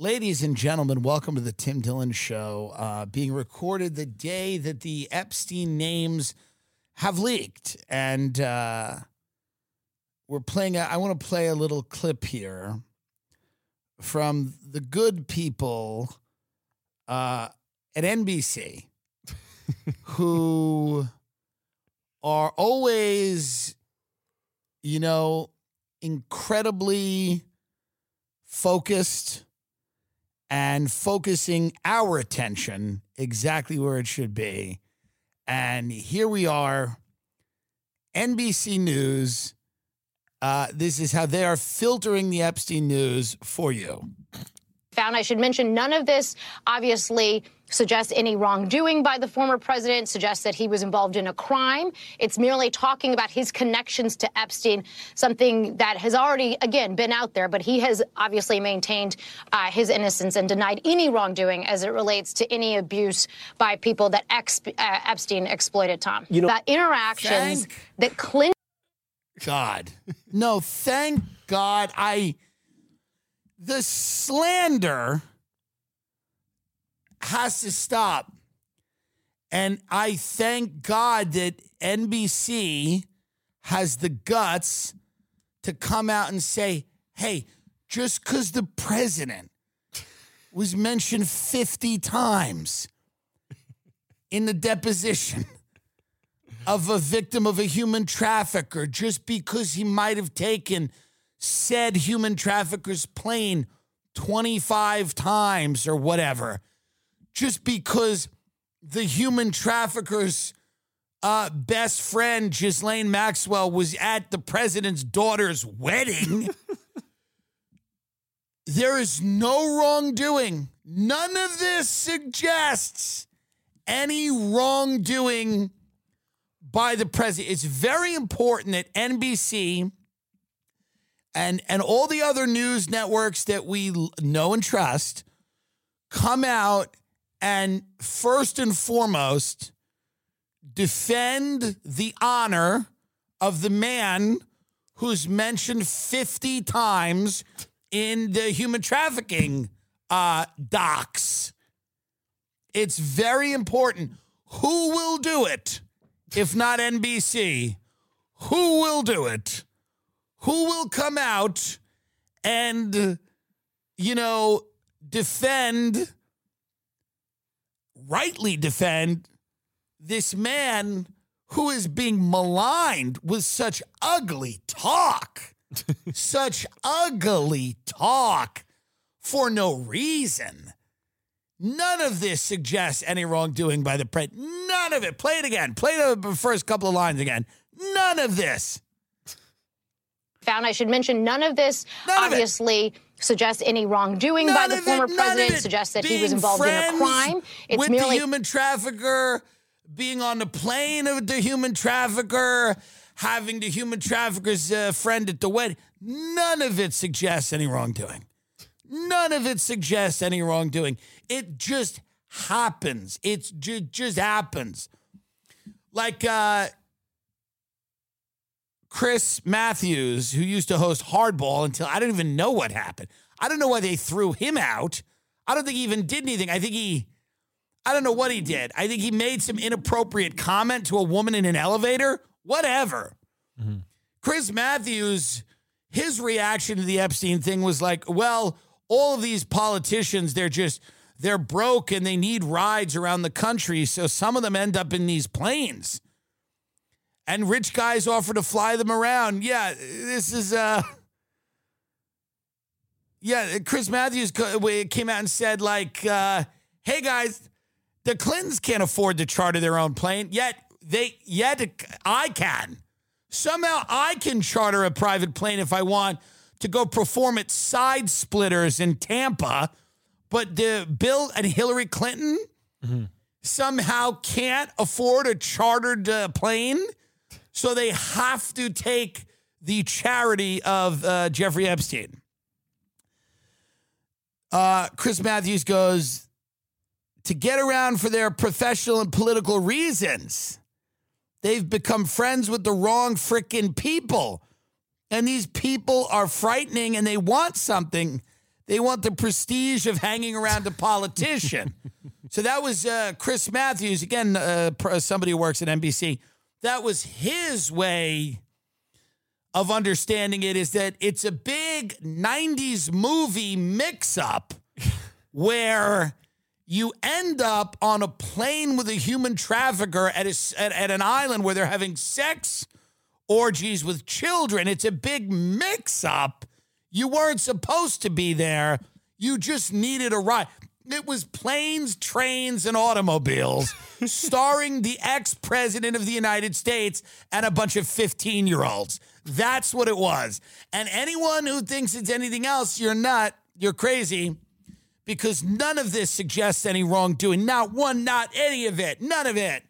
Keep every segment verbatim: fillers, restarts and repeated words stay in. Ladies and gentlemen, welcome to the Tim Dillon Show, uh, being recorded the day that the Epstein names have leaked. And uh, we're playing, a, I want to play a little clip here from the good people uh, at N B C who are always, you know, incredibly focused and focusing our attention exactly where it should be. And here we are, N B C News. Uh, this is how they are filtering the Epstein news for you. Found, I should mention, none of this obviously suggests any wrongdoing by the former president, suggests that he was involved in a crime. It's merely talking about his connections to Epstein, something that has already, again, been out there, but he has obviously maintained uh, his innocence and denied any wrongdoing as it relates to any abuse by people that ex- uh, Epstein exploited, Tom. You know, about interactions thank that Clinton... God. No, thank God I... The slander has to stop. And I thank God that N B C has the guts to come out and say, hey, just because the president was mentioned fifty times in the deposition of a victim of a human trafficker, just because he might have taken said human trafficker's plane twenty-five times or whatever, just because the human trafficker's uh, best friend, Ghislaine Maxwell, was at the president's daughter's wedding. There is no wrongdoing. None of this suggests any wrongdoing by the president. It's very important that N B C... And and all the other news networks that we know and trust come out and first and foremost defend the honor of the man who's mentioned fifty times in the human trafficking uh, docs. It's very important. Who will do it if not N B C? Who will do it? Who will come out and, you know, defend, rightly defend, this man who is being maligned with such ugly talk, such ugly talk for no reason? None of this suggests any wrongdoing by the press. None of it. Play it again. Play the first couple of lines again. None of this. Found, I should mention, none of this none obviously of suggests any wrongdoing none by the former it, president, suggests that being he was involved in a crime. It's with merely- the human trafficker, being on the plane of the human trafficker, having the human trafficker's uh, friend at the wedding. None of it suggests any wrongdoing. None of it suggests any wrongdoing. It just happens. It ju- just happens. Like, uh... Chris Matthews, who used to host Hardball until I don't even know what happened. I don't know why they threw him out. I don't think he even did anything. I think he, I don't know what he did. I think he made some inappropriate comment to a woman in an elevator. Whatever. Mm-hmm. Chris Matthews, his reaction to the Epstein thing was like, well, all of these politicians, they're just, they're broke and they need rides around the country. So some of them end up in these planes. And rich guys offer to fly them around. Yeah, this is, uh, yeah, Chris Matthews came out and said, like, uh, hey, guys, the Clintons can't afford to charter their own plane, yet they, yet I can. Somehow I can charter a private plane if I want to go perform at Side Splitters in Tampa, but the Bill and Hillary Clinton mm-hmm. somehow can't afford a chartered uh, plane. So they have to take the charity of uh, Jeffrey Epstein. Uh, Chris Matthews goes, to get around for their professional and political reasons, they've become friends with the wrong frickin' people. And these people are frightening and they want something They want the prestige of hanging around a politician. So that was uh, Chris Matthews, again, uh, somebody who works at N B C. That was his way of understanding it, is that it's a big nineties movie mix-up where you end up on a plane with a human trafficker at, a, at, at an island where they're having sex orgies with children. It's a big mix-up. You weren't supposed to be there. You just needed a ride. It was Planes, Trains, and Automobiles starring the ex-president of the United States and a bunch of fifteen-year-olds. That's what it was. And anyone who thinks it's anything else, you're not, you're crazy, because none of this suggests any wrongdoing. Not one, not any of it. None of it.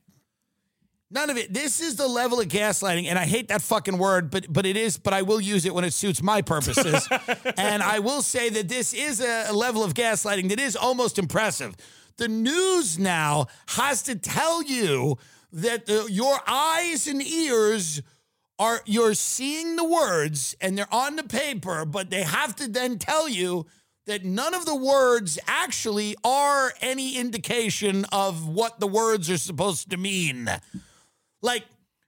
None of it. This is the level of gaslighting, and I hate that fucking word, but but it is, but I will use it when it suits my purposes. And I will say that this is a, a level of gaslighting that is almost impressive. The news now has to tell you that the, your eyes and ears are, you're seeing the words, and they're on the paper, but they have to then tell you that none of the words actually are any indication of what the words are supposed to mean. Like,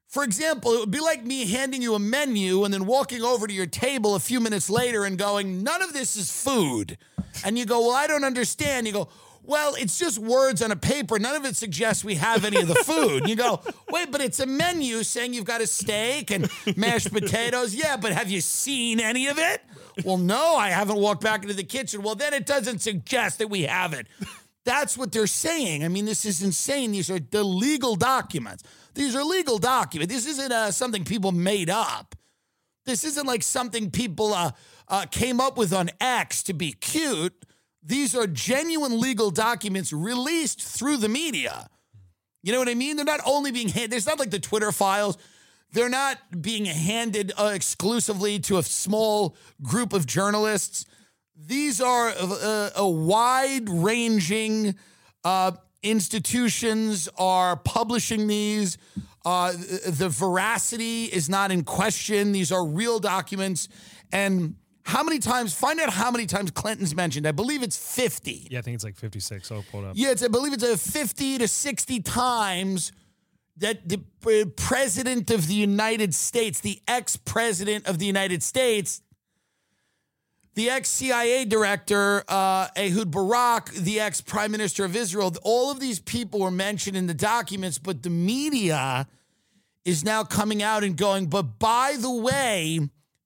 for example, it would be like me handing you a menu and then walking over to your table a few minutes later and going, none of this is food. And you go, well, I don't understand. You go, well, it's just words on a paper. None of it suggests we have any of the food. You go, wait, but it's a menu saying you've got a steak and mashed potatoes. Yeah, but have you seen any of it? Well, no, I haven't walked back into the kitchen. Well, then it doesn't suggest that we have it. That's what they're saying. I mean, this is insane. These are the legal documents. These are legal documents. This isn't uh, something people made up. This isn't like something people uh, uh, came up with on X to be cute. These are genuine legal documents released through the media. You know what I mean? They're not only being handed. It's not like the Twitter files. They're not being handed uh, exclusively to a small group of journalists. These are uh, a wide-ranging uh, institutions are publishing these. Uh, the veracity is not in question. These are real documents. And how many times, find out how many times Clinton's mentioned. I believe it's fifty. Yeah, I think it's like fifty-six. Oh, pulled up. Yeah, it's, I believe it's a fifty to sixty times that the president of the United States, the ex-president of the United States, the ex-C I A director, uh, Ehud Barak, the ex-prime minister of Israel, all of these people were mentioned in the documents, but the media is now coming out and going, but by the way,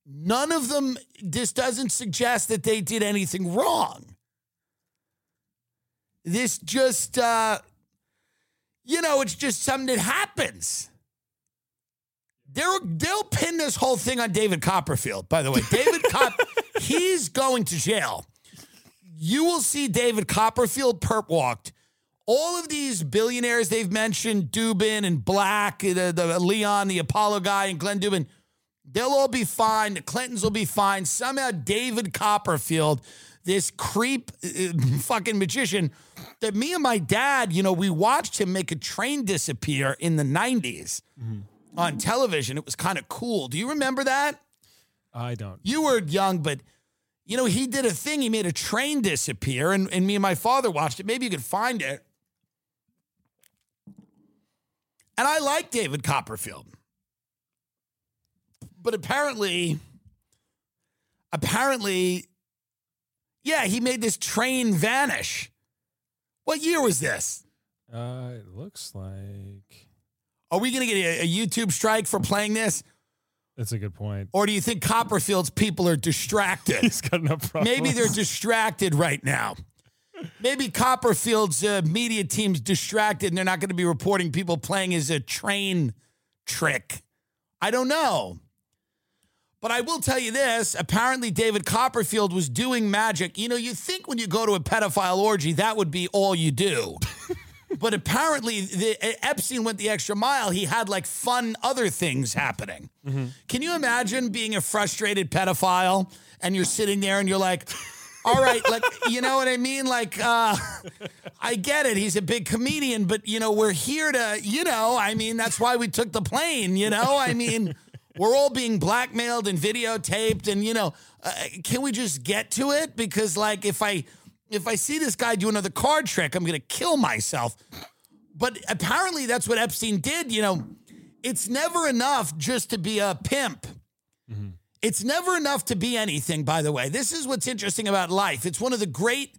none of them, this doesn't suggest that they did anything wrong. This just... Uh, You know, it's just something that happens. They're, they'll pin this whole thing on David Copperfield, by the way. David Cop, he's going to jail. You will see David Copperfield perp walked. All of these billionaires they've mentioned, Dubin and Black, the, the Leon, the Apollo guy, and Glenn Dubin, they'll all be fine. The Clintons will be fine. Somehow David Copperfield, this creep uh, fucking magician that me and my dad, you know, we watched him make a train disappear in the nineties mm-hmm. on television. It was kind of cool. Do you remember that? I don't. You were young, but, you know, he did a thing. He made a train disappear, and, and me and my father watched it. Maybe you could find it. And I like David Copperfield. But apparently, apparently... yeah, he made this train vanish. What year was this? Uh, it looks like... Are we going to get a, a YouTube strike for playing this? That's a good point. Or do you think Copperfield's people are distracted? He's got enough problems. Maybe they're distracted right now. Maybe Copperfield's uh, media team's distracted and they're not going to be reporting people playing his uh, train trick. I don't know. But I will tell you this, apparently David Copperfield was doing magic. You know, you think when you go to a pedophile orgy, that would be all you do. But apparently the, Epstein went the extra mile. He had, like, fun other things happening. Mm-hmm. Can you imagine being a frustrated pedophile and you're sitting there and you're like, all right, like, you know what I mean? Like, uh, I get it. He's a big comedian, but, you know, we're here to, you know, I mean, that's why we took the plane, you know? I mean... we're all being blackmailed and videotaped and, you know, uh, can we just get to it? Because, like, if I if I see this guy do another card trick, I'm going to kill myself. But apparently that's what Epstein did. You know, it's never enough just to be a pimp. Mm-hmm. It's never enough to be anything, by the way. This is what's interesting about life. It's one of the great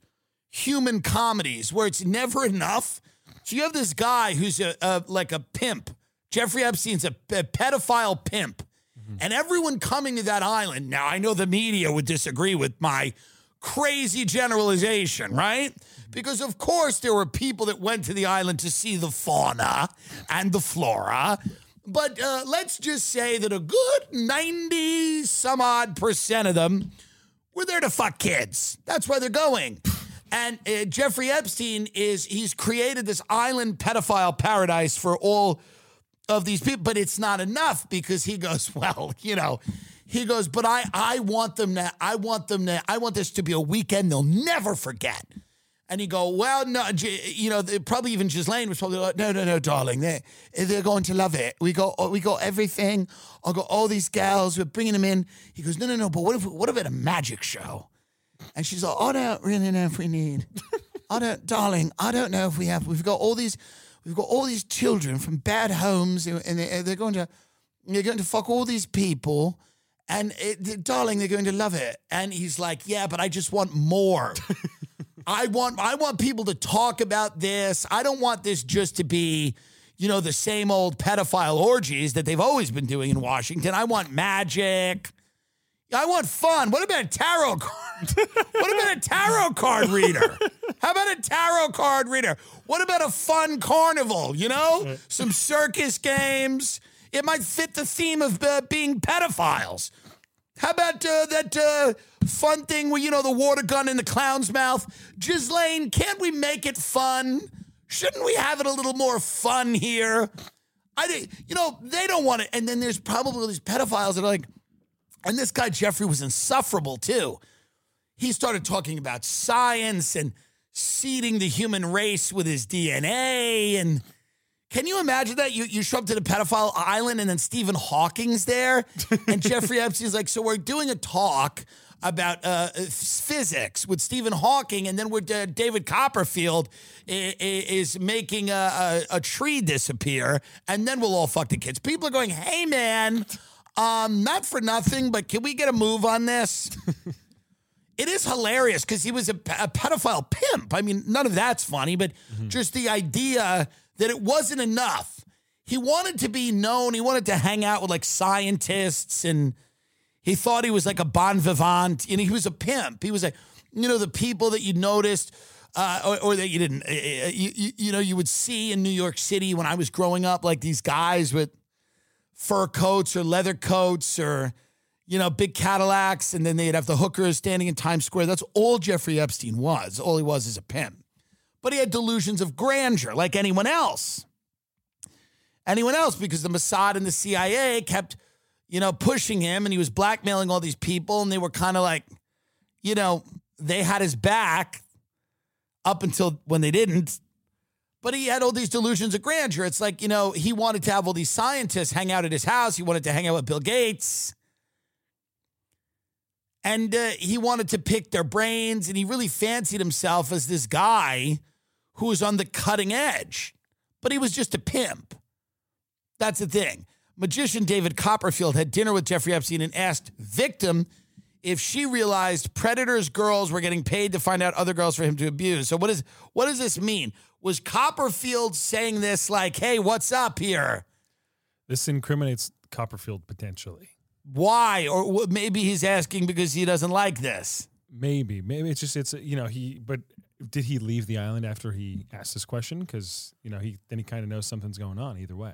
human comedies where it's never enough. So you have this guy who's a, a like a pimp. Jeffrey Epstein's a, a pedophile pimp. Mm-hmm. And everyone coming to that island, now I know the media would disagree with my crazy generalization, right? Because, of course, there were people that went to the island to see the fauna and the flora. But uh, let's just say that a good ninety some odd percent of them were there to fuck kids. That's where they're going. And uh, Jeffrey Epstein is, he's created this island pedophile paradise for all of these people, but it's not enough because he goes, well, you know, he goes, but I, I want them to, I want them to, I want this to be a weekend they'll never forget. And he go, well, no, you know, probably even Ghislaine was probably like, no, no, no, darling, they, they're going to love it. We got, we got everything. I got all these gals. We're bringing them in. He goes, no, no, no, but what if, what about a magic show? And she's like, I don't really know if we need, I don't, darling, I don't know if we have, we've got all these, we've got all these children from bad homes, and they, they're going to, they're going to fuck all these people. And it, darling, they're going to love it. And he's like, yeah, but I just want more. I want I want people to talk about this. I don't want this just to be, you know, the same old pedophile orgies that they've always been doing in Washington. I want magic. I want fun. What about a tarot card? What about a tarot card reader? How about a tarot card reader? What about a fun carnival, you know? Some circus games. It might fit the theme of uh, being pedophiles. How about uh, that uh, fun thing where, you know, the water gun in the clown's mouth? Ghislaine, can't we make it fun? Shouldn't we have it a little more fun here? I, you know, they don't want it. And then there's probably these pedophiles that are like, and this guy Jeffrey was insufferable too. He started talking about science and seeding the human race with his D N A. And can you imagine that? You you show up to the pedophile island and then Stephen Hawking's there. And Jeffrey Epstein's like, so we're doing a talk about uh, physics with Stephen Hawking. And then we're uh, David Copperfield is, is making a, a, a tree disappear. And then we'll all fuck the kids. People are going, hey, man, um, not for nothing, but can we get a move on this? It is hilarious because he was a, a pedophile pimp. I mean, none of that's funny, but mm-hmm. just the idea that it wasn't enough. He wanted to be known. He wanted to hang out with, like, scientists, and he thought he was, like, a bon vivant, and he was a pimp. He was, like, you know, the people that you noticed uh, or, or that you didn't, uh, you, you know, you would see in New York City when I was growing up, like, these guys with fur coats or leather coats or, you know, big Cadillacs, and then they'd have the hookers standing in Times Square. That's all Jeffrey Epstein was. All he was is a pimp. But he had delusions of grandeur like anyone else. Anyone else, because the Mossad and the C I A kept, you know, pushing him, and he was blackmailing all these people, and they were kind of like, you know, they had his back up until when they didn't. But he had all these delusions of grandeur. It's like, you know, he wanted to have all these scientists hang out at his house. He wanted to hang out with Bill Gates. And uh, he wanted to pick their brains, and he really fancied himself as this guy who was on the cutting edge, but he was just a pimp. That's the thing. Magician David Copperfield had dinner with Jeffrey Epstein and asked victim if she realized predators' girls were getting paid to find out other girls for him to abuse. So what is what does this mean? Was Copperfield saying this like, hey, what's up here? This incriminates Copperfield potentially. Why? Or maybe he's asking because he doesn't like this. Maybe. Maybe it's just, it's, you know, he, but did he leave the island after he asked this question? Because, you know, he then he kind of knows something's going on either way.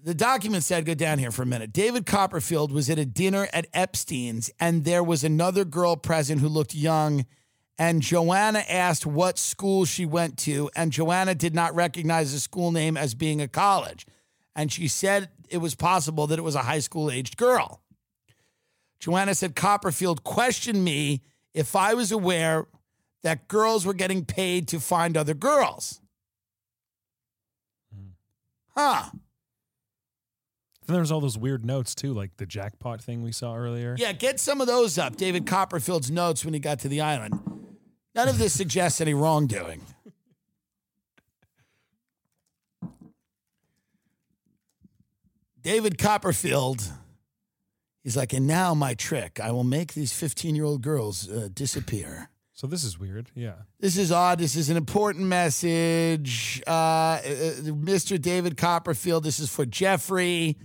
The document said, go down here for a minute. David Copperfield was at a dinner at Epstein's, and there was another girl present who looked young, and Joanna asked what school she went to, and Joanna did not recognize the school name as being a college. And she said it was possible that it was a high school-aged girl. Joanna said, Copperfield questioned me if I was aware that girls were getting paid to find other girls. Huh. Then there's all those weird notes, too, like the jackpot thing we saw earlier. Yeah, get some of those up. David Copperfield's notes when he got to the island. None of this suggests any wrongdoing. David Copperfield, he's like, and now my trick. I will make these fifteen-year-old girls uh, disappear. So this is weird, yeah. This is odd. This is an important message. Uh, Mister David Copperfield, this is for Jeffrey.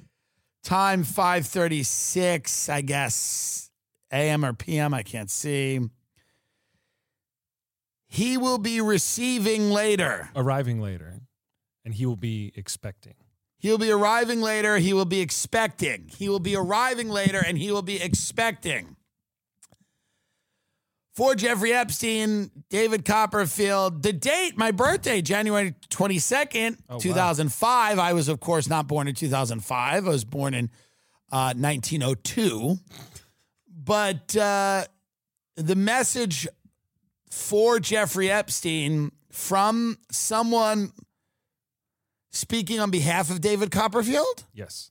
Time five thirty-six, I guess, a m or p m, I can't see. He will be receiving later. Arriving later. And he will be expecting. He'll be arriving later. He will be expecting. He will be arriving later, and he will be expecting. For Jeffrey Epstein, David Copperfield, the date, my birthday, January twenty-second, oh, two thousand five. Wow. I was, of course, not born in two thousand five. I was born in uh, nineteen oh two. But uh, the message for Jeffrey Epstein from someone speaking on behalf of David Copperfield? Yes.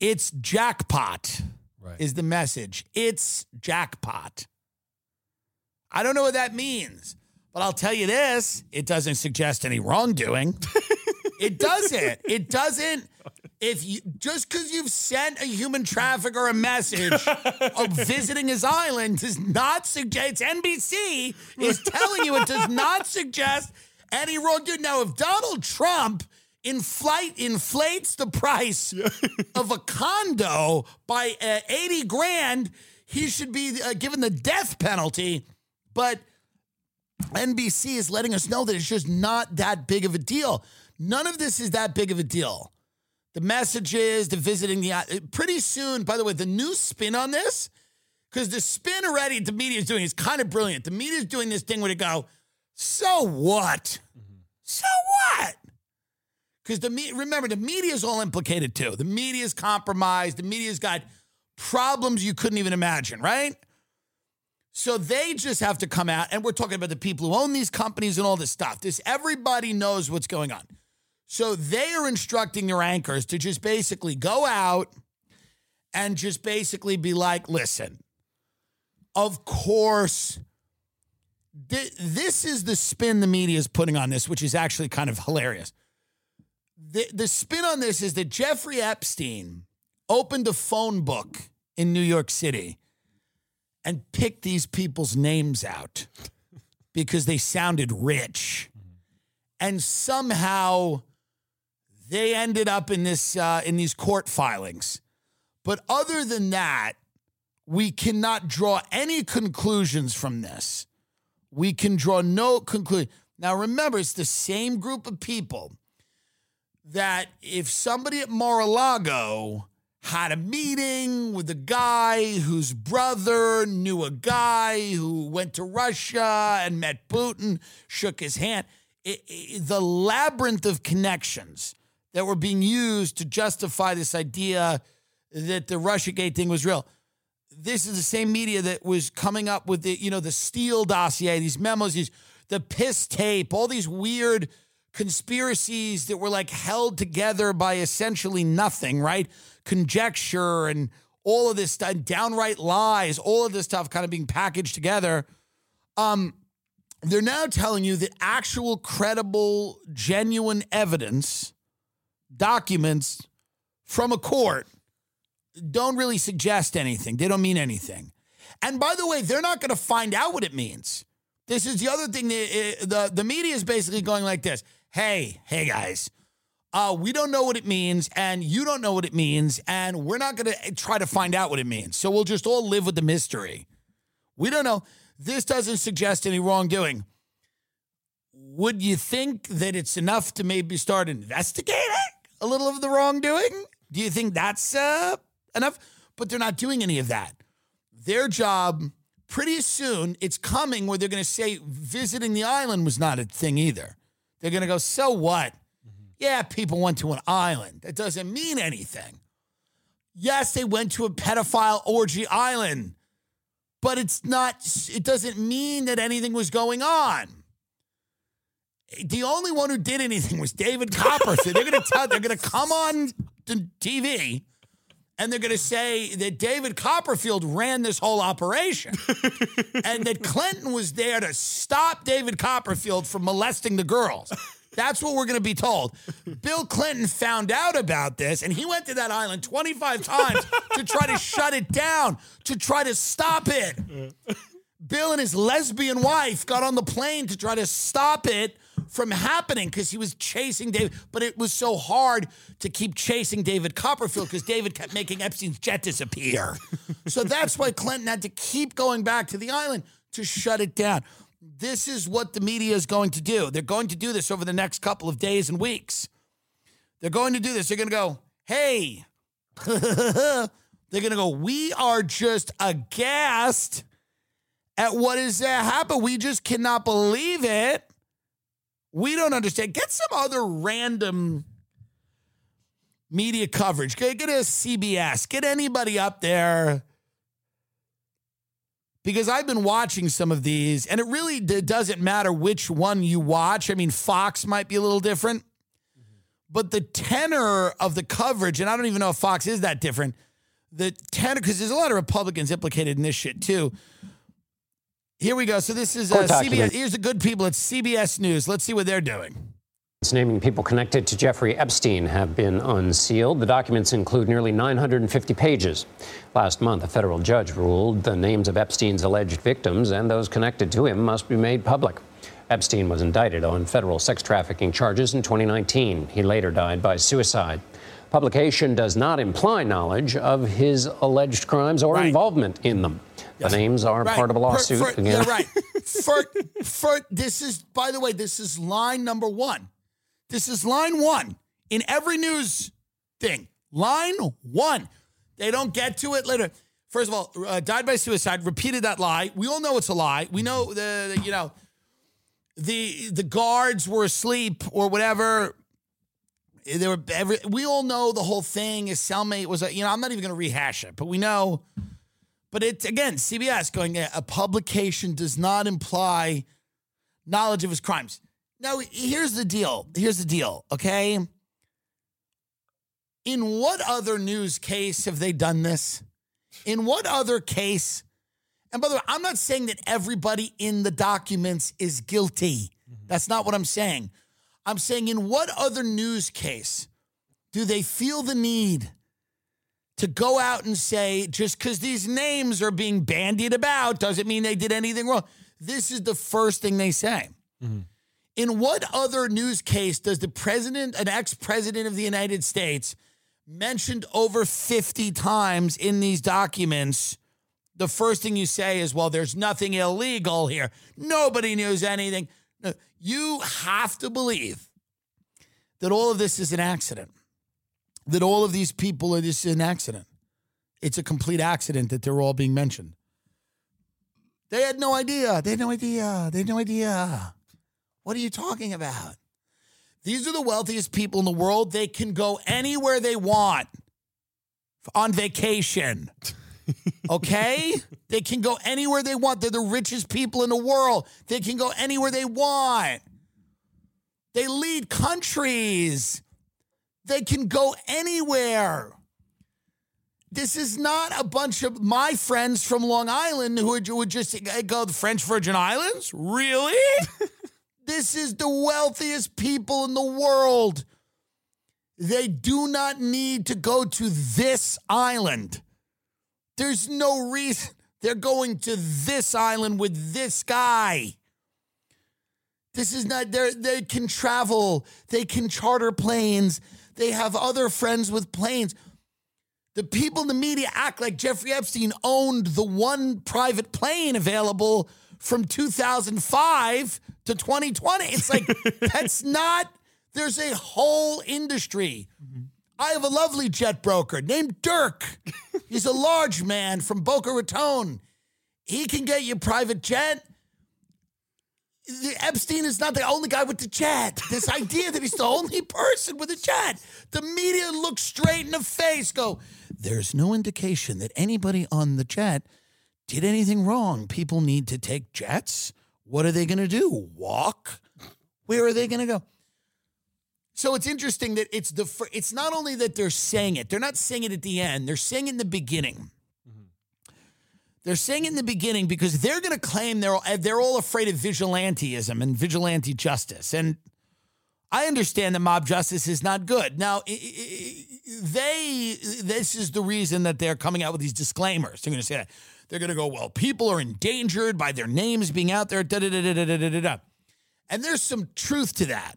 It's jackpot, right, is the message. It's jackpot. I don't know what that means, but I'll tell you this. It doesn't suggest any wrongdoing. It doesn't. It doesn't. If you, just because you've sent a human trafficker a message of visiting his island does not suggest, it's N B C is telling you it does not suggest any wrongdoing. Now, if Donald Trump inflate, inflates the price yeah. of a condo by uh, eighty grand, he should be uh, given the death penalty. But N B C is letting us know that it's just not that big of a deal. None of this is that big of a deal. The messages, the visiting, the uh, pretty soon, by the way, the new spin on this, because the spin already the media is doing is kind of brilliant. The media is doing this thing where they go, so what? Mm-hmm. So what? Because the me- remember, the media is all implicated, too. The media is compromised. The media's got problems you couldn't even imagine, right? So they just have to come out, and we're talking about the people who own these companies and all this stuff. This everybody knows what's going on. So they are instructing their anchors to just basically go out and just basically be like, listen, of course... This is the spin the media is putting on this, which is actually kind of hilarious. The, the spin on this is that Jeffrey Epstein opened a phone book in New York City and picked these people's names out because they sounded rich. And somehow they ended up in this uh, in these court filings. But other than that, we cannot draw any conclusions from this. We can draw no conclusion. Now, remember, it's the same group of people that if somebody at Mar-a-Lago had a meeting with a guy whose brother knew a guy who went to Russia and met Putin, shook his hand, it, it, the labyrinth of connections that were being used to justify this idea that the Russiagate thing was real. This is the same media that was coming up with the, you know, the Steele dossier, these memos, these, the piss tape, all these weird conspiracies that were like held together by essentially nothing, right? Conjecture and all of this stuff, downright lies, all of this stuff kind of being packaged together. Um, they're now telling you that actual, credible, genuine evidence, documents from a court don't really suggest anything. They don't mean anything. And by the way, they're not going to find out what it means. This is the other thing. The, the, the media is basically going like this. Hey, hey, guys, uh, we don't know what it means, and you don't know what it means, and we're not going to try to find out what it means. So we'll just all live with the mystery. We don't know. This doesn't suggest any wrongdoing. Would you think that it's enough to maybe start investigating a little of the wrongdoing? Do you think that's... Uh, enough, but they're not doing any of that. Their job, pretty soon, it's coming where they're going to say visiting the island was not a thing either. They're going to go, so what? Mm-hmm. Yeah, people went to an island. That doesn't mean anything. Yes, they went to a pedophile orgy island, but it's not, it doesn't mean that anything was going on. The only one who did anything was David Copperfield. So they're going to tell, they're going to come on T V, and they're going to say that David Copperfield ran this whole operation and that Clinton was there to stop David Copperfield from molesting the girls. That's what we're going to be told. Bill Clinton found out about this, and he went to that island twenty-five times to try to shut it down, to try to stop it. Bill and his lesbian wife got on the plane to try to stop it from happening because he was chasing David. But it was so hard to keep chasing David Copperfield because David kept making Epstein's jet disappear. So that's why Clinton had to keep going back to the island to shut it down. This is what the media is going to do. They're going to do this over the next couple of days and weeks. They're going to do this. They're going to go, hey. They're going to go, we are just aghast at what has happened. We just cannot believe it. We don't understand. Get some other random media coverage. Get a C B S. Get anybody up there. Because I've been watching some of these, and it really d- doesn't matter which one you watch. I mean, Fox might be a little different. Mm-hmm. But the tenor of the coverage, and I don't even know if Fox is that different, the tenor, because there's a lot of Republicans implicated in this shit, too. Here we go. So this is uh, C B S. Here's the good people at C B S News. Let's see what they're doing. It's naming people connected to Jeffrey Epstein have been unsealed. The documents include nearly nine hundred fifty pages. Last month, a federal judge ruled the names of Epstein's alleged victims and those connected to him must be made public. Epstein was indicted on federal sex trafficking charges in twenty nineteen. He later died by suicide. Publication does not imply knowledge of his alleged crimes or right. involvement in them. Yes. The names are right. part of a lawsuit. For, for, again. Yeah, right. for, for, this is, by the way, this is line number one. This is line one in every news thing. Line one. They don't get to it later. First of all, uh, died by suicide, repeated that lie. We all know it's a lie. We know the, the you know, the the guards were asleep or whatever. They were every, we all know the whole thing. His cellmate was, a, you know, I'm not even going to rehash it, but we know. But it's, again, C B S going, a publication does not imply knowledge of his crimes. Now, here's the deal. Here's the deal, okay? In what other news case have they done this? In what other case? And by the way, I'm not saying that everybody in the documents is guilty. Mm-hmm. That's not what I'm saying. I'm saying in what other news case do they feel the need to go out and say, just because these names are being bandied about doesn't mean they did anything wrong. This is the first thing they say. Mm-hmm. In what other news case does the president, an ex-president of the United States, mentioned over fifty times in these documents, the first thing you say is, well, there's nothing illegal here. Nobody knows anything. No, you have to believe that all of this is an accident, that all of these people are just an accident. It's a complete accident that they're all being mentioned. They had no idea. They had no idea. They had no idea. What are you talking about? These are the wealthiest people in the world. They can go anywhere they want on vacation, okay? They can go anywhere they want. They're the richest people in the world. They can go anywhere they want. They lead countries. They can go anywhere. This is not a bunch of my friends from Long Island who would just go to the French Virgin Islands? Really? This is the wealthiest people in the world. They do not need to go to this island. There's no reason they're going to this island with this guy. This is not, they can travel. They can charter planes. They have other friends with planes. The people in the media act like Jeffrey Epstein owned the one private plane available from two thousand five to twenty twenty. It's like, that's not, there's a whole industry. Mm-hmm. I have a lovely jet broker named Dirk. He's a large man from Boca Raton. He can get you a private jet. The Epstein is not the only guy with the jet. This idea that he's the only person with a jet. The media looks straight in the face, go, there's no indication that anybody on the jet did anything wrong. People need to take jets. What are they going to do? Walk? Where are they going to go? So it's interesting that it's the fir- it's not only that they're saying it, they're not saying it at the end, they're saying it in the beginning. Mm-hmm. They're saying it in the beginning because they're going to claim they're all, they're all afraid of vigilantism and vigilante justice. And I understand that mob justice is not good. Now, they this is the reason that they're coming out with these disclaimers. They're going to say that. They're going to go, well, people are endangered by their names being out there, da da da da da da da da. And there's some truth to that.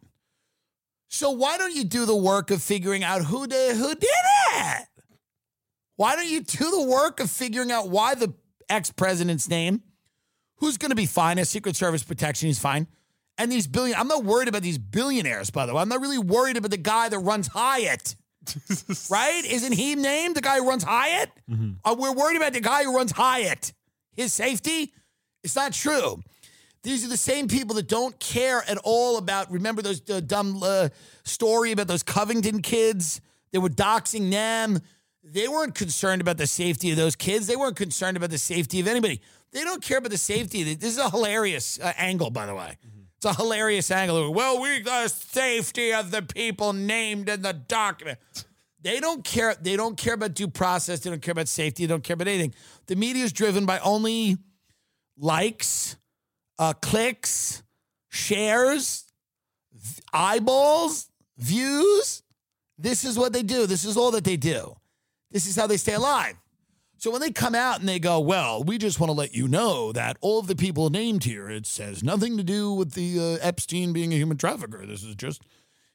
So why don't you do the work of figuring out who did, who did it? Why don't you do the work of figuring out why the ex-president's name, who's going to be fine, his Secret Service protection, he's fine, and these billion. I'm not worried about these billionaires, by the way. I'm not really worried about the guy that runs Hyatt, right? Isn't he named the guy who runs Hyatt? Mm-hmm. Uh, we're worried about the guy who runs Hyatt. His safety? It's not true. These are the same people that don't care at all about, remember those uh, dumb uh, story about those Covington kids? They were doxing them. They weren't concerned about the safety of those kids. They weren't concerned about the safety of anybody. They don't care about the safety. This is a hilarious uh, angle, by the way. Mm-hmm. It's a hilarious angle. Well, we, the safety of the people named in the document. They don't care. They don't care about due process. They don't care about safety. They don't care about anything. The media is driven by only likes, Uh, clicks, shares, v- eyeballs, views. This is what they do. This is all that they do. This is how they stay alive. So when they come out and they go, well, we just want to let you know that all of the people named here, it has nothing to do with the uh, Epstein being a human trafficker. This is just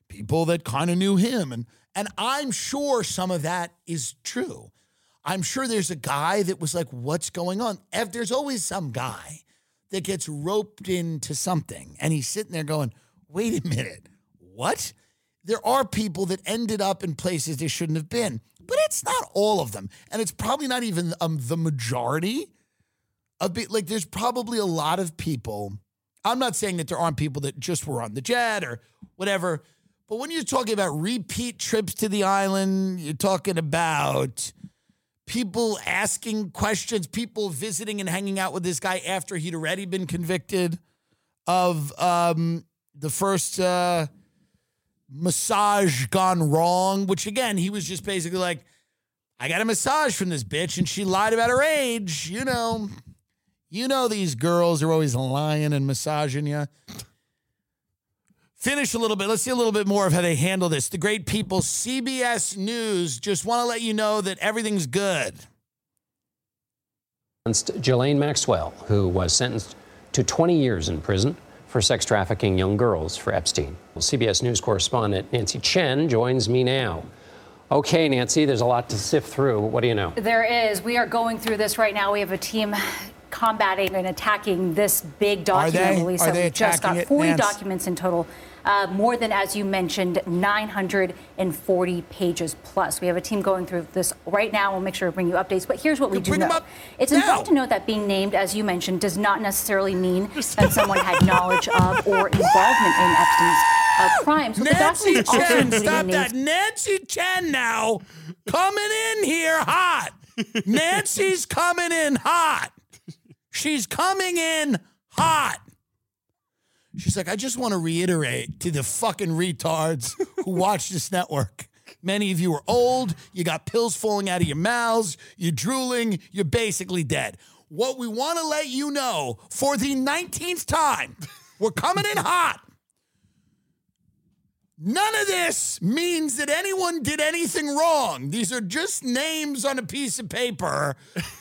people that kind of knew him. And, and I'm sure some of that is true. I'm sure there's a guy that was like, what's going on? If there's always some guy that gets roped into something. And he's sitting there going, wait a minute, what? There are people that ended up in places they shouldn't have been. But it's not all of them. And it's probably not even um, the majority of be- like, there's probably a lot of people. I'm not saying that there aren't people that just were on the jet or whatever. But when you're talking about repeat trips to the island, you're talking about people asking questions, people visiting and hanging out with this guy after he'd already been convicted of um, the first uh, massage gone wrong, which, again, he was just basically like, I got a massage from this bitch, and she lied about her age. You know, you know these girls are always lying and massaging you. Finish a little bit. Let's see a little bit more of how they handle this. The great people, C B S News, just want to let you know that everything's good. Ghislaine Maxwell, who was sentenced to twenty years in prison for sex trafficking young girls for Epstein. Well, C B S News correspondent Nancy Chen joins me now. Okay, Nancy, there's a lot to sift through. What do you know? There is. We are going through this right now. We have a team combating and attacking this big document release. So we just got forty it, documents in total, uh, more than, as you mentioned, nine hundred forty pages plus. We have a team going through this right now. We'll make sure to bring you updates. But here's what we do know. It's now. important to note that being named, as you mentioned, does not necessarily mean that someone had knowledge of or involvement in Epstein's uh, crimes. So Nancy Chen, stop that. Nancy Chen now coming in here hot. Nancy's coming in hot. She's coming in hot. She's like, I just want to reiterate to the fucking retards who watch this network. Many of you are old. You got pills falling out of your mouths. You're drooling. You're basically dead. What we want to let you know for the nineteenth time, we're coming in hot. None of this means that anyone did anything wrong. These are just names on a piece of paper.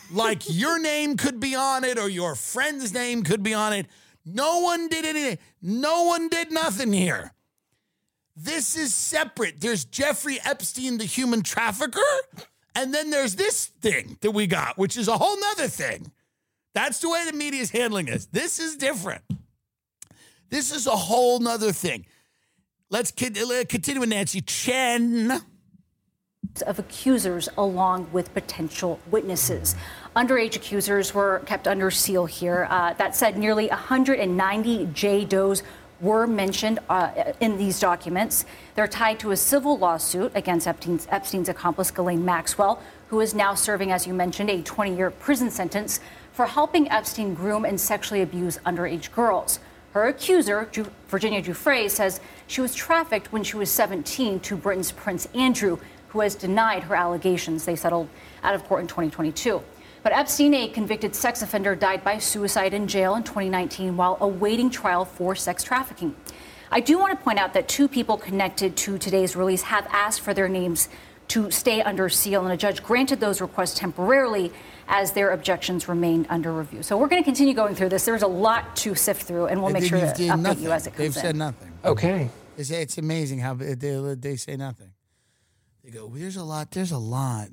Like your name could be on it or your friend's name could be on it. No one did anything. No one did nothing here. This is separate. There's Jeffrey Epstein, the human trafficker. And then there's this thing that we got, which is a whole nother thing. That's the way the media is handling this. This is different. This is a whole nother thing. Let's continue with Nancy Chen. Of accusers along with potential witnesses. Underage accusers were kept under seal here. Uh, that said, nearly one hundred ninety J. Does were mentioned uh, in these documents. They're tied to a civil lawsuit against Epstein's, Epstein's accomplice, Ghislaine Maxwell, who is now serving, as you mentioned, a twenty-year prison sentence for helping Epstein groom and sexually abuse underage girls. Her accuser, Ju- Virginia Dufresne, says she was trafficked when she was seventeen to Britain's Prince Andrew, who has denied her allegations. They settled out of court in twenty twenty-two. But Epstein, a convicted sex offender, died by suicide in jail in twenty nineteen while awaiting trial for sex trafficking. I do want to point out that two people connected to today's release have asked for their names to stay under seal, and a judge granted those requests temporarily as their objections remained under review. So we're going to continue going through this. There's a lot to sift through, and we'll they make sure to update nothing. you as it comes They've in. They've said nothing. Okay. It's, it's amazing how they, they say nothing. They go, there's a lot, there's a lot.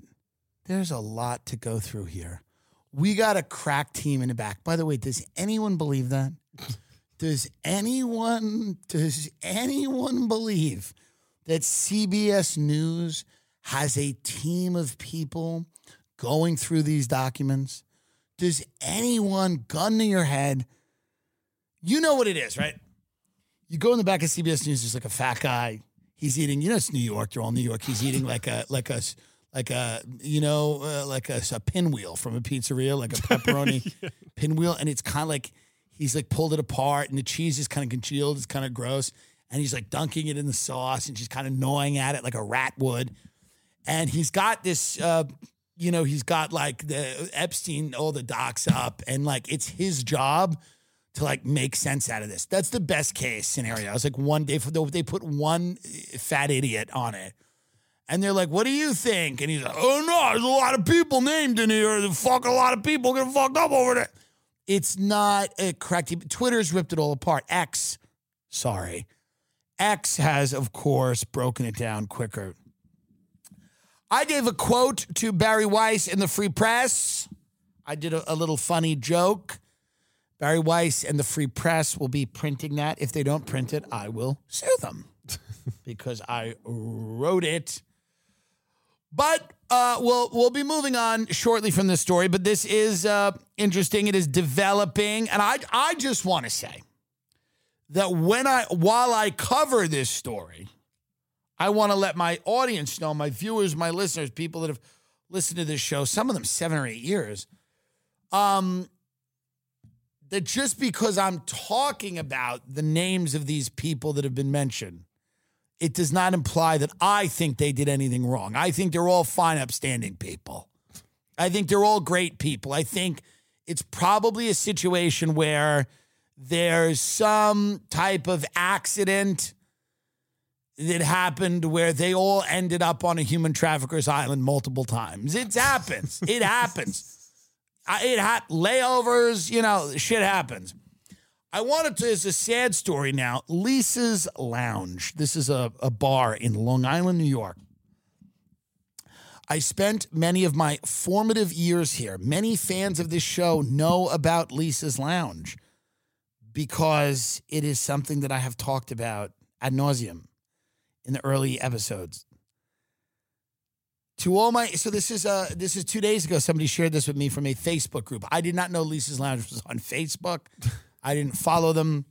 There's a lot to go through here. We got a crack team in the back. By the way, does anyone believe that? Does anyone, does anyone believe that C B S News has a team of people going through these documents? Does anyone, gun to your head, you know what it is, right? You go in the back of C B S News, there's like a fat guy. He's eating, you know, it's New York. You're all New York. He's eating like a, like a, Like a, you know, uh, like a, a pinwheel from a pizzeria, like a pepperoni yeah. pinwheel. And it's kind of like he's like pulled it apart and the cheese is kind of congealed. It's kind of gross. And he's like dunking it in the sauce and she's kind of gnawing at it like a rat would. And he's got this, uh, you know, he's got like the Epstein, all the docs up. And like it's his job to like make sense out of this. That's the best case scenario. It's like one day, they put one fat idiot on it. And they're like, what do you think? And he's like, oh, no, there's a lot of people named in here. The fuck, a lot of people get fucked up over there. It's not a crack. Twitter's ripped it all apart. X, sorry. X has, of course, broken it down quicker. I gave a quote to Barry Weiss in the Free Press. I did a, a little funny joke. Barry Weiss and the Free Press will be printing that. If they don't print it, I will sue them because I wrote it. But uh, we'll, we'll be moving on shortly from this story, but this is uh, interesting. It is developing. And I, I just want to say that when I, while I cover this story, I want to let my audience know, my viewers, my listeners, people that have listened to this show, some of them seven or eight years, um, that just because I'm talking about the names of these people that have been mentioned, it does not imply that I think they did anything wrong. I think they're all fine, upstanding people. I think they're all great people. I think it's probably a situation where there's some type of accident that happened where they all ended up on a human trafficker's island multiple times. It happens. It happens. It ha- layovers, you know, shit happens. I wanted to, it's a sad story now. Lisa's Lounge. This is a, a bar in Long Island, New York. I spent many of my formative years here. Many fans of this show know about Lisa's Lounge because it is something that I have talked about ad nauseum in the early episodes. To all my, so this is uh this is two days ago. Somebody shared this with me from a Facebook group. I did not know Lisa's Lounge was on Facebook. I didn't follow them.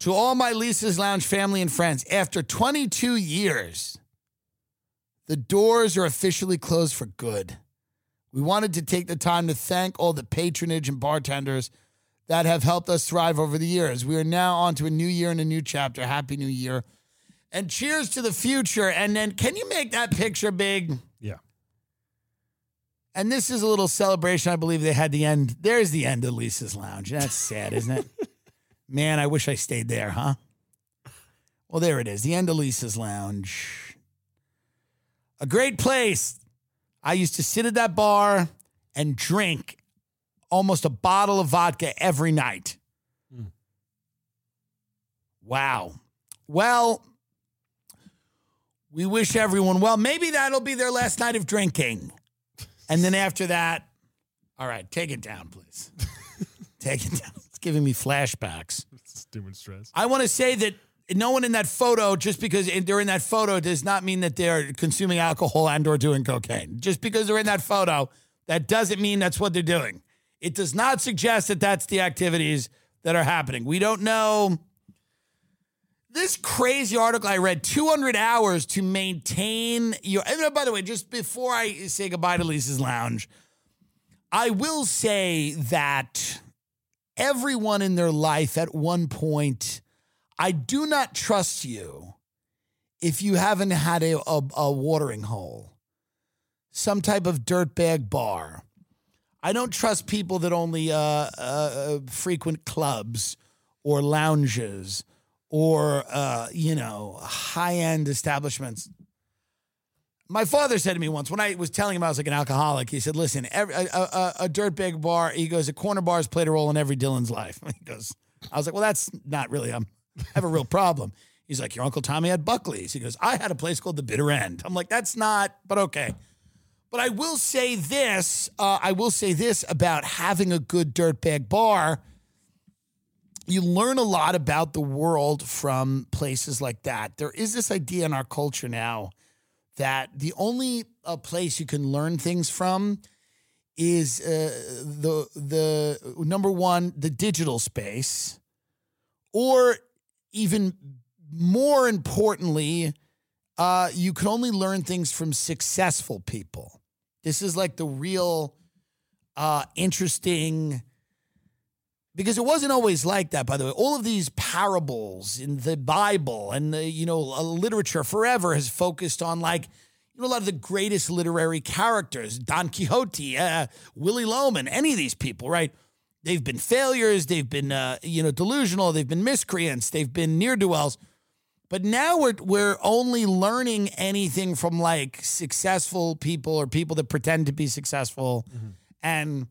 To all my Lisa's Lounge family and friends, after twenty-two years, the doors are officially closed for good. We wanted to take the time to thank all the patronage and bartenders that have helped us thrive over the years. We are now on to a new year and a new chapter. Happy New Year. And cheers to the future. And then can you make that picture big? Yeah. And this is a little celebration. I believe they had the end. There's the end of Lisa's Lounge. That's sad, isn't it? Man, I wish I stayed there, huh? Well, there it is. The end of Lisa's Lounge. A great place. I used to sit at that bar and drink almost a bottle of vodka every night. Mm. Wow. Well, we wish everyone well. Maybe that'll be their last night of drinking. And then after that, all right, take it down, please. Take it down. It's giving me flashbacks. It's doing stress. I want to say that no one in that photo, just because they're in that photo, does not mean that they're consuming alcohol and or doing cocaine. Just because they're in that photo, that doesn't mean that's what they're doing. It does not suggest that that's the activities that are happening. We don't know. This crazy article I read, two hundred hours to maintain your... And by the way, just before I say goodbye to Lisa's Lounge, I will say that everyone in their life at one point, I do not trust you if you haven't had a, a, a watering hole, some type of dirtbag bar. I don't trust people that only uh, uh, frequent clubs or lounges or, uh, you know, high-end establishments. My father said to me once, when I was telling him I was like an alcoholic, he said, listen, every, a, a, a dirtbag bar, he goes, a corner bar's played a role in every Dylan's life. He goes, I was like, well, that's not really, I'm, I have a real problem. He's like, your Uncle Tommy had Buckley's. He goes, I had a place called The Bitter End. I'm like, that's not, but okay. But I will say this, uh, I will say this about having a good dirtbag bar. You learn a lot about the world from places like that. There is this idea in our culture now that the only uh, place you can learn things from is uh, the, the number one, the digital space, or even more importantly, uh, you can only learn things from successful people. This is like the real uh, interesting, because it wasn't always like that, by the way. All of these parables in the Bible and the, you know, literature forever has focused on, like, you know, a lot of the greatest literary characters, Don Quixote, uh, Willy Loman, any of these people, right? They've been failures. They've been, uh, you know, delusional. They've been miscreants. They've been ne'er-do-wells. But now we're we're only learning anything from, like, successful people or people that pretend to be successful. Mm-hmm. And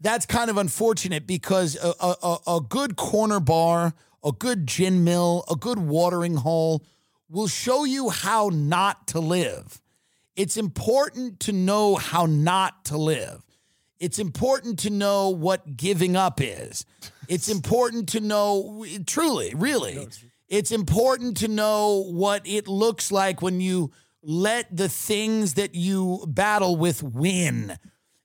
that's kind of unfortunate, because a, a, a good corner bar, a good gin mill, a good watering hole will show you how not to live. It's important to know how not to live. It's important to know what giving up is. It's important to know, truly, really, it's important to know what it looks like when you let the things that you battle with win.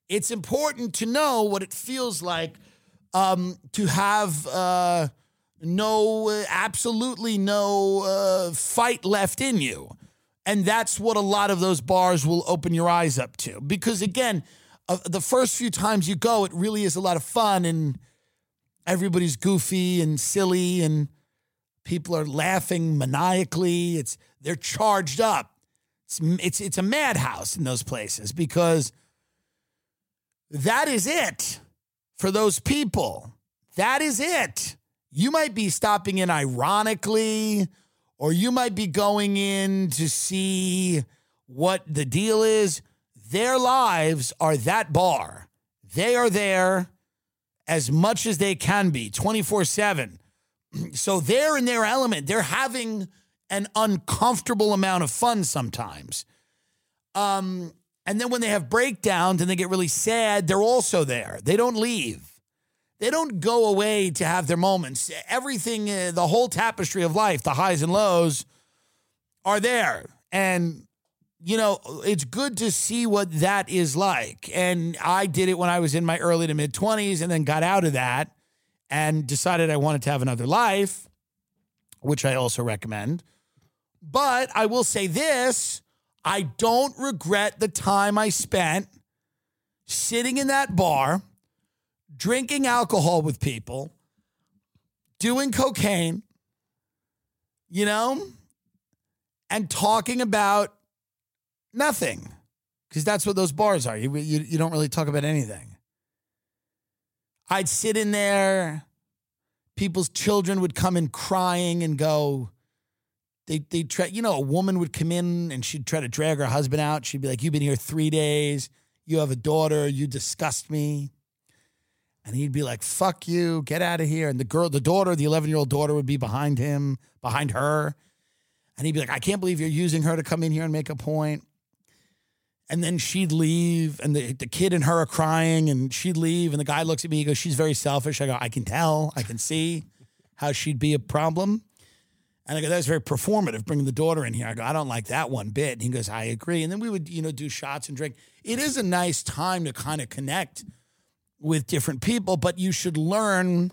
It's important to know what it feels like um, to have uh, no, uh, absolutely no uh, fight left in you. And that's what a lot of those bars will open your eyes up to. Because, again, uh, the first few times you go, it really is a lot of fun, and everybody's goofy and silly, and people are laughing maniacally. It's they're charged up. It's it's, it's a madhouse in those places, because that is it for those people. That is it. You might be stopping in ironically, or you might be going in to see what the deal is. Their lives are that bar. They are there as much as they can be, twenty-four seven. So they're in their element. They're having an uncomfortable amount of fun sometimes. Um... And then when they have breakdowns and they get really sad, they're also there. They don't leave. They don't go away to have their moments. Everything, uh, the whole tapestry of life, the highs and lows are there. And, you know, it's good to see what that is like. And I did it when I was in my early to mid-twenties, and then got out of that and decided I wanted to have another life, which I also recommend. But I will say this. I don't regret the time I spent sitting in that bar, drinking alcohol with people, doing cocaine, you know, and talking about nothing, because that's what those bars are. You, you, you don't really talk about anything. I'd sit in there. People's children would come in crying and go, They they try, you know, a woman would come in and she'd try to drag her husband out. She'd be like, you've been here three days. You have a daughter. You disgust me. And he'd be like, fuck you. Get out of here. And the girl, the daughter, the eleven-year-old daughter would be behind him, behind her. And he'd be like, I can't believe you're using her to come in here and make a point. And then she'd leave, and the, the kid and her are crying, and she'd leave. And the guy looks at me, he goes, she's very selfish. I go, I can tell. I can see how she'd be a problem. And I go, that was very performative, bringing the daughter in here. I go, I don't like that one bit. And he goes, I agree. And then we would, you know, do shots and drink. It is a nice time to kind of connect with different people, but you should learn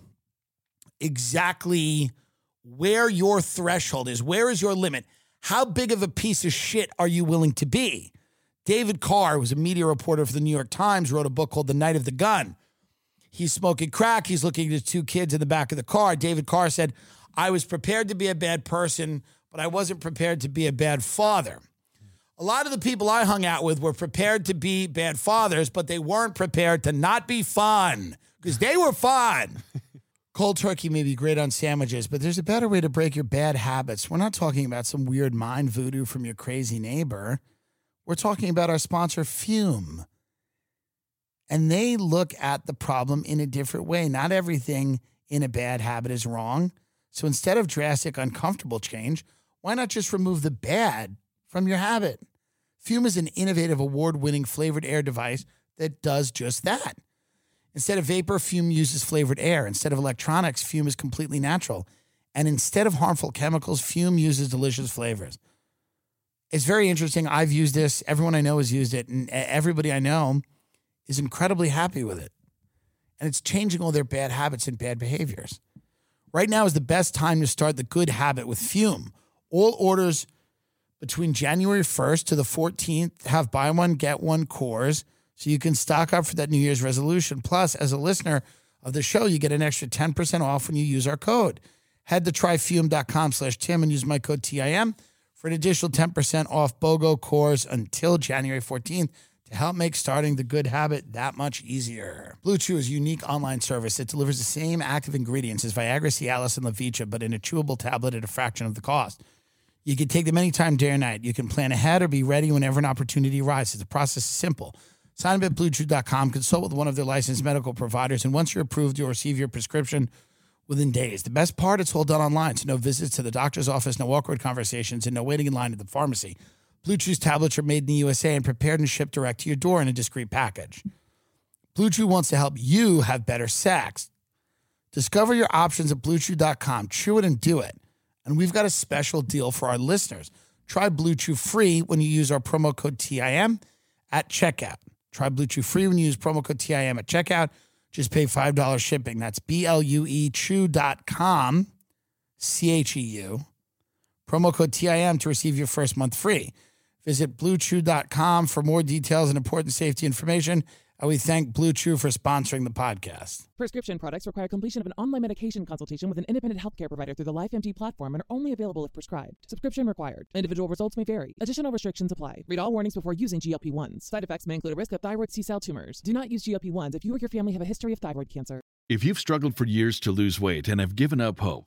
exactly where your threshold is. Where is your limit? How big of a piece of shit are you willing to be? David Carr, who was a media reporter for the New York Times, wrote a book called The Night of the Gun. He's smoking crack. He's looking at two kids in the back of the car. David Carr said, I was prepared to be a bad person, but I wasn't prepared to be a bad father. A lot of the people I hung out with were prepared to be bad fathers, but they weren't prepared to not be fun, because they were fun. Cold turkey may be great on sandwiches, but there's a better way to break your bad habits. We're not talking about some weird mind voodoo from your crazy neighbor. We're talking about our sponsor, Fume. And they look at the problem in a different way. Not everything in a bad habit is wrong. So instead of drastic, uncomfortable change, why not just remove the bad from your habit? Fume is an innovative, award-winning flavored air device that does just that. Instead of vapor, Fume uses flavored air. Instead of electronics, Fume is completely natural. And instead of harmful chemicals, Fume uses delicious flavors. It's very interesting. I've used this. Everyone I know has used it. And everybody I know is incredibly happy with it. And it's changing all their bad habits and bad behaviors. Right now is the best time to start the good habit with Fume. All orders between January first to the fourteenth have buy one, get one cores, so you can stock up for that New Year's resolution. Plus, as a listener of the show, you get an extra ten percent off when you use our code. Head to tryfume.com slash Tim and use my code T I M for an additional ten percent off BOGO cores until January fourteenth. To help make starting the good habit that much easier. Blue Chew is a unique online service that delivers the same active ingredients as Viagra, Cialis, and Levitra, but in a chewable tablet at a fraction of the cost. You can take them anytime, day or night. You can plan ahead or be ready whenever an opportunity arises. The process is simple. Sign up at blue chew dot com, consult with one of their licensed medical providers, and once you're approved, you'll receive your prescription within days. The best part, it's all done online, so no visits to the doctor's office, no awkward conversations, and no waiting in line at the pharmacy. Blue Chew's tablets are made in the U S A and prepared and shipped direct to your door in a discreet package. Blue Chew wants to help you have better sex. Discover your options at blue chew dot com. Chew it and do it. And we've got a special deal for our listeners. Try Blue Chew free when you use our promo code T I M at checkout. Try Blue Chew free when you use promo code T I M at checkout. Just pay five dollars shipping. That's B L U E chew dot com, C H E U. Promo code T I M to receive your first month free. Visit blue chew dot com for more details and important safety information. And we thank Blue Chew for sponsoring the podcast. Prescription products require completion of an online medication consultation with an independent healthcare provider through the LifeMD platform and are only available if prescribed. Subscription required. Individual results may vary. Additional restrictions apply. Read all warnings before using G L P one s. Side effects may include a risk of thyroid C-cell tumors. Do not use G L P one s if you or your family have a history of thyroid cancer. If you've struggled for years to lose weight and have given up hope,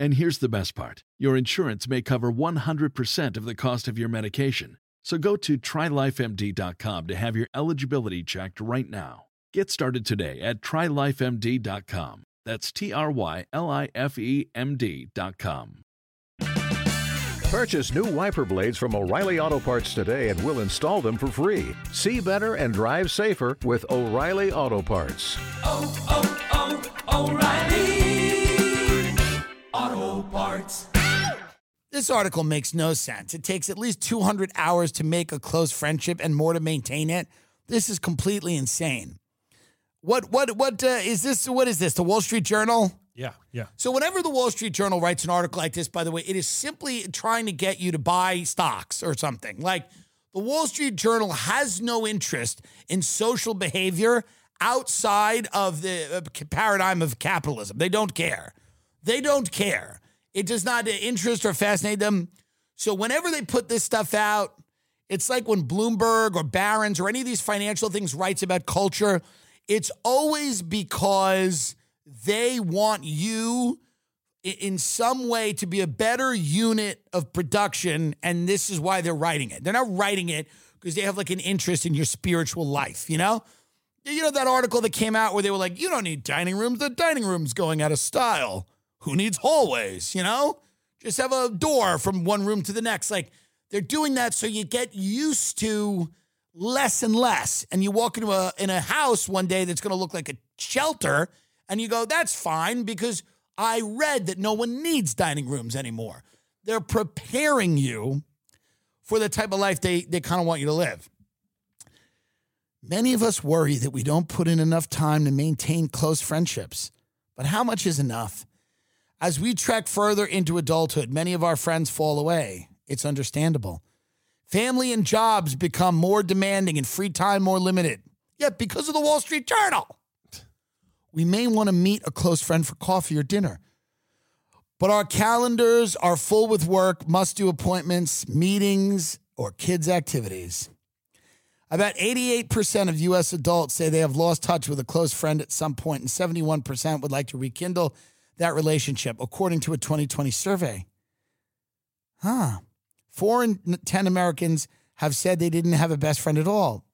And here's the best part. Your insurance may cover one hundred percent of the cost of your medication. So go to try life M D dot com to have your eligibility checked right now. Get started today at try life M D dot com. That's T R Y L I F E M D dot com. Purchase new wiper blades from O'Reilly Auto Parts today and we'll install them for free. See better and drive safer with O'Reilly Auto Parts. Oh, oh, oh, O'Reilly Auto Parts. This article makes no sense. It takes at least two hundred hours to make a close friendship and more to maintain it. This is completely insane. What what what uh, is this? What is this? The Wall Street Journal? Yeah, yeah. So whenever the Wall Street Journal writes an article like this, by the way, it is simply trying to get you to buy stocks or something. Like, the Wall Street Journal has no interest in social behavior outside of the uh, paradigm of capitalism. They don't care. They don't care. It does not interest or fascinate them. So whenever they put this stuff out, it's like when Bloomberg or Barron's or any of these financial things writes about culture, it's always because they want you in some way to be a better unit of production, and this is why they're writing it. They're not writing it because they have like an interest in your spiritual life, you know? You know that article that came out where they were like, you don't need dining rooms. The dining room's going out of style. Who needs hallways, you know? Just have a door from one room to the next. Like, they're doing that so you get used to less and less. And you walk into a in a house one day that's going to look like a shelter, and you go, that's fine because I read that no one needs dining rooms anymore. They're preparing you for the type of life they, they kind of want you to live. Many of us worry that we don't put in enough time to maintain close friendships. But how much is enough? As we trek further into adulthood, many of our friends fall away. It's understandable. Family and jobs become more demanding and free time more limited. Yet because of the Wall Street Journal, we may want to meet a close friend for coffee or dinner. But our calendars are full with work, must-do appointments, meetings, or kids' activities. About eighty-eight percent of U S adults say they have lost touch with a close friend at some point, and seventy-one percent would like to rekindle that relationship, according to a twenty twenty survey. Huh. Four in ten Americans have said they didn't have a best friend at all.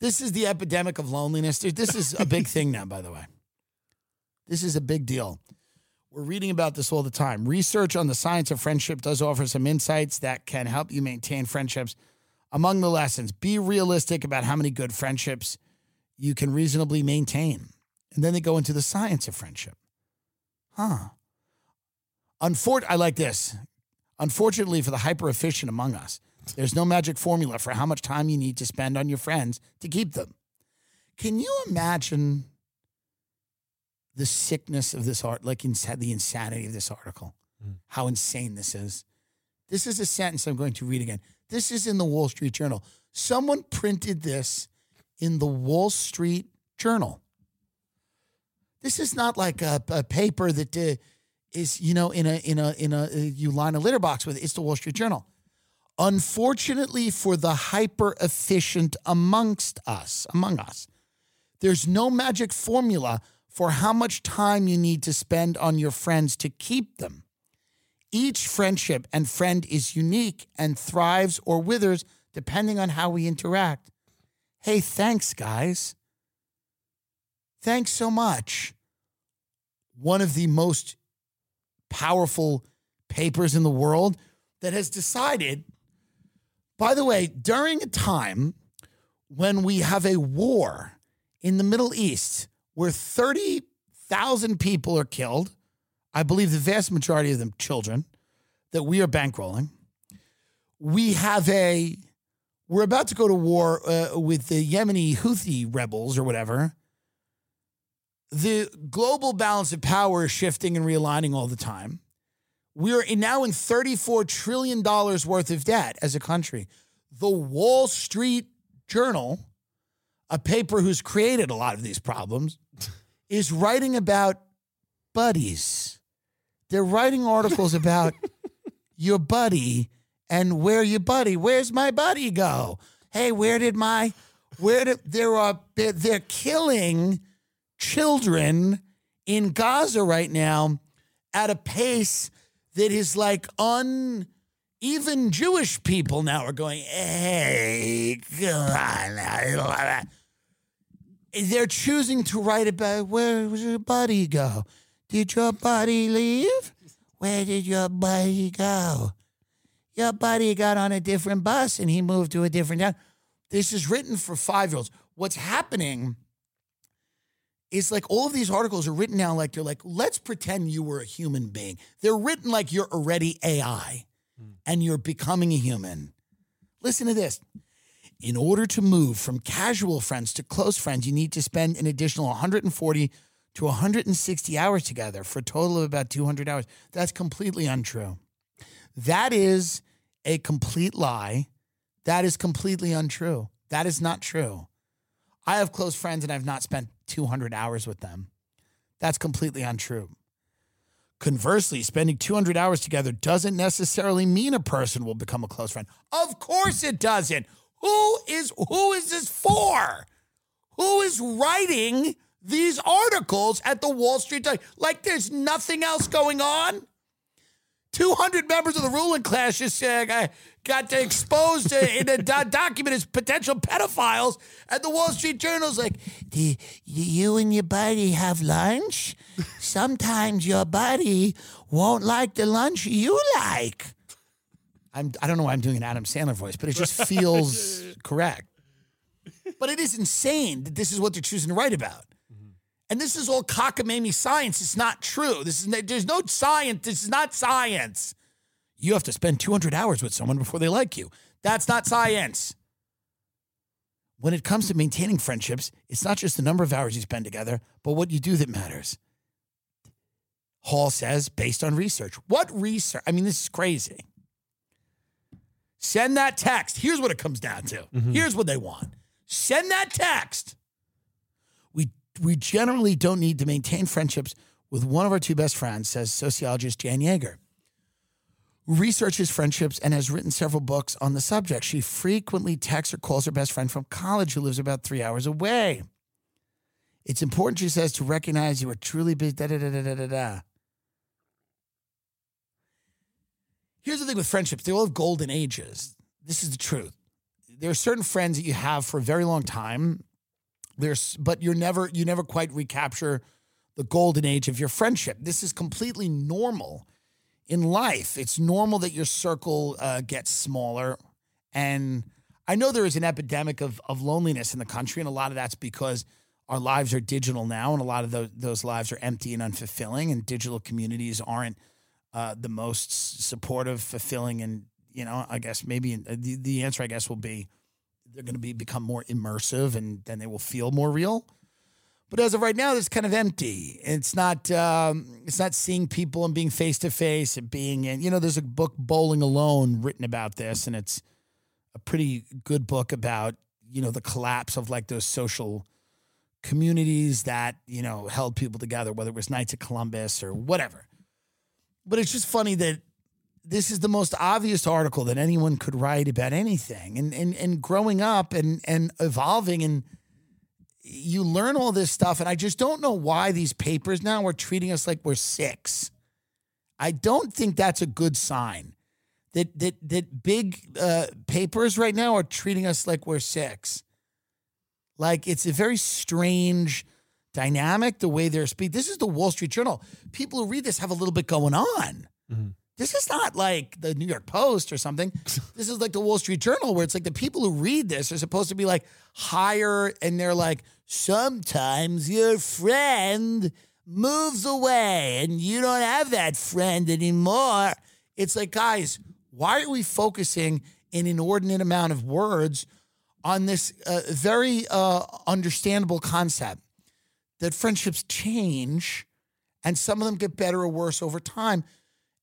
This is the epidemic of loneliness. This is a big thing now, by the way. This is a big deal. We're reading about this all the time. Research on the science of friendship does offer some insights that can help you maintain friendships. Among the lessons, be realistic about how many good friendships you can reasonably maintain. And then they go into the science of friendship. Huh. Unfor- I like this. Unfortunately for the hyper-efficient among us, there's no magic formula for how much time you need to spend on your friends to keep them. Can you imagine the sickness of this art, like ins- the insanity of this article? Mm. How insane this is. This is a sentence I'm going to read again. This is in the Wall Street Journal. Someone printed this in the Wall Street Journal. This is not like a, a paper that uh, is, you know, in a in a in a you line a litter box with it. It's the Wall Street Journal. Unfortunately for the hyper efficient amongst us, among us, there's no magic formula for how much time you need to spend on your friends to keep them. Each friendship and friend is unique and thrives or withers depending on how we interact. Hey, thanks, guys. Thanks so much. One of the most powerful papers in the world that has decided, by the way, during a time when we have a war in the Middle East where thirty thousand people are killed, I believe the vast majority of them children, that we are bankrolling. We have a, we're about to go to war uh, with the Yemeni Houthi rebels or whatever. The global balance of power is shifting and realigning all the time. We are in now in thirty-four trillion dollars worth of debt as a country. The Wall Street Journal, a paper who's created a lot of these problems, is writing about buddies. They're writing articles about your buddy and where your buddy, where's my buddy go? Hey, where did my, where did, there are, they're, they're killing children in Gaza right now at a pace that is like un, even Jewish people now are going, hey, come on. They're choosing to write about where was your buddy go? Did your buddy leave? Where did your buddy go? Your buddy got on a different bus and he moved to a different town. This is written for five-year-olds. What's happening is like all of these articles are written now like they're like, let's pretend you were a human being. They're written like you're already A I and you're becoming a human. Listen to this. In order to move from casual friends to close friends, you need to spend an additional one hundred forty to one hundred sixty hours together for a total of about two hundred hours. That's completely untrue. That is a complete lie. That is completely untrue. That is not true. I have close friends and I've not spent two hundred hours with them. That's completely untrue. Conversely, spending two hundred hours together doesn't necessarily mean a person will become a close friend. Of course it doesn't. Who is, who is this for? Who is writing these articles at the Wall Street Journal, like there's nothing else going on? two hundred members of the ruling class just uh, got exposed to, in a do- document as potential pedophiles, and the Wall Street Journal's like, do you and your buddy have lunch? Sometimes your buddy won't like the lunch you like. I'm, I don't know why I'm doing an Adam Sandler voice, but it just feels correct. But it is insane that this is what they're choosing to write about. And this is all cockamamie science. It's not true. This is there's no science. This is not science. You have to spend two hundred hours with someone before they like you. That's not science. When it comes to maintaining friendships, it's not just the number of hours you spend together, but what you do that matters. Hall says, based on research. What research? I mean, this is crazy. Send that text. Here's what it comes down to. Mm-hmm. Here's what they want. Send that text. We we generally don't need to maintain friendships with one of our two best friends, says sociologist Jan Yeager, who researches friendships and has written several books on the subject. She frequently texts or calls her best friend from college who lives about three hours away. It's important, she says, to recognize you are truly busy, da-da-da-da-da-da. Here's the thing with friendships. They all have golden ages. This is the truth. There are certain friends that you have for a very long time. There's, but you're never, you never quite recapture the golden age of your friendship. This is completely normal in life. It's normal that your circle uh, gets smaller. And I know there is an epidemic of, of loneliness in the country, and a lot of that's because our lives are digital now, and a lot of those, those lives are empty and unfulfilling, and digital communities aren't Uh, the most supportive, fulfilling, and, you know, I guess maybe uh, the, the answer, I guess, will be they're going to be become more immersive, and then they will feel more real. But as of right now, it's kind of empty. It's not um, it's not seeing people and being face-to-face and being in, you know, there's a book, Bowling Alone, written about this, and it's a pretty good book about, you know, the collapse of, like, those social communities that, you know, held people together, whether it was Knights of Columbus or whatever. But it's just funny that this is the most obvious article that anyone could write about anything. And and and growing up and, and evolving, and you learn all this stuff. And I just don't know why these papers now are treating us like we're six. I don't think that's a good sign. That that that big uh, papers right now are treating us like we're six. Like, it's a very strange dynamic, the way they're speaking. This is the Wall Street Journal. People who read this have a little bit going on. Mm-hmm. This is not like the New York Post or something. This is like the Wall Street Journal, where it's like the people who read this are supposed to be like higher, and they're like, sometimes your friend moves away and you don't have that friend anymore. It's like, guys, why are we focusing an inordinate amount of words on this uh, very uh, understandable concept that friendships change, and some of them get better or worse over time?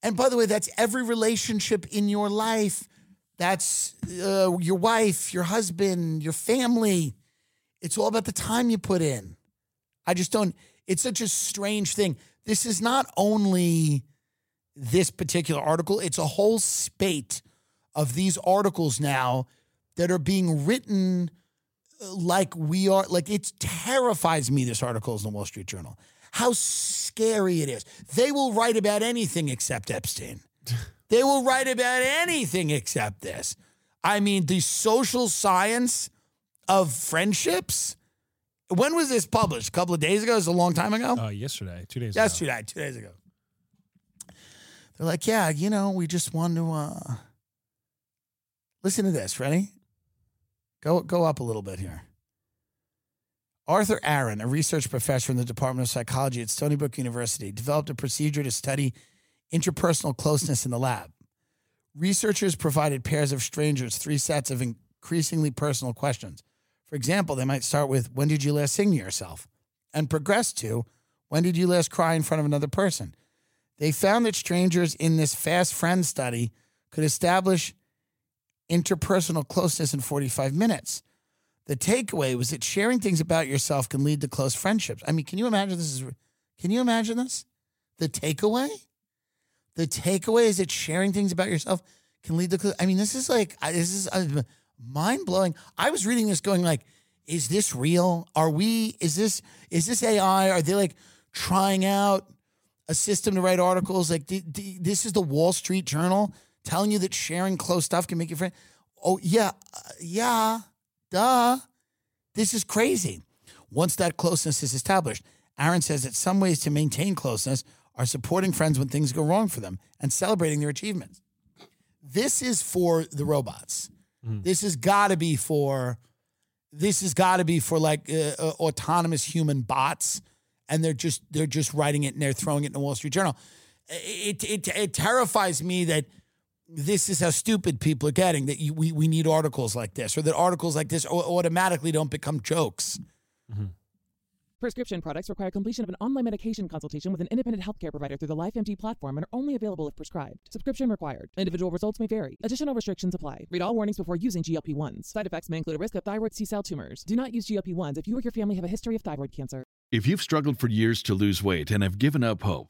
And by the way, that's every relationship in your life. That's uh, your wife, your husband, your family. It's all about the time you put in. I just don't, it's such a strange thing. This is not only this particular article. It's a whole spate of these articles now that are being written like we are, like, it terrifies me, this article is in the Wall Street Journal. How scary it is. They will write about anything except Epstein. They will write about anything except this. I mean, the social science of friendships. When was this published? A couple of days ago? Is it a long time ago? Uh, yesterday, two days yesterday, ago. Yesterday, two days ago. They're like, yeah, you know, we just want to, uh, listen to this, ready? Go go up a little bit here. Arthur Aaron, a research professor in the Department of Psychology at Stony Brook University, developed a procedure to study interpersonal closeness in the lab. Researchers provided pairs of strangers three sets of increasingly personal questions. For example, they might start with, when did you last sing to yourself? And progress to, when did you last cry in front of another person? They found that strangers in this fast friend study could establish interpersonal closeness in forty-five minutes. The takeaway was that sharing things about yourself can lead to close friendships. I mean, can you imagine this? Is, can you imagine this? The takeaway? The takeaway is that sharing things about yourself can lead to, I mean, this is like, this is mind-blowing. I was reading this going like, is this real? Are we, is this, is this A I? Are they like trying out a system to write articles? Like, this is the Wall Street Journal telling you that sharing close stuff can make your friend. Oh, yeah, uh, yeah, duh. This is crazy. Once that closeness is established, Aaron says that some ways to maintain closeness are supporting friends when things go wrong for them and celebrating their achievements. This is for the robots. Mm. This has got to be for, this has got to be for like uh, uh, autonomous human bots and they're just they're just writing it and they're throwing it in the Wall Street Journal. It it it terrifies me that this is how stupid people are getting, that you, we we need articles like this, or that articles like this automatically don't become jokes. Mm-hmm. Prescription products require completion of an online medication consultation with an independent healthcare provider through the LifeMD platform and are only available if prescribed. Subscription required. Individual results may vary. Additional restrictions apply. Read all warnings before using G L P one s. Side effects may include a risk of thyroid C-cell tumors. Do not use G L P one s if you or your family have a history of thyroid cancer. If you've struggled for years to lose weight and have given up hope,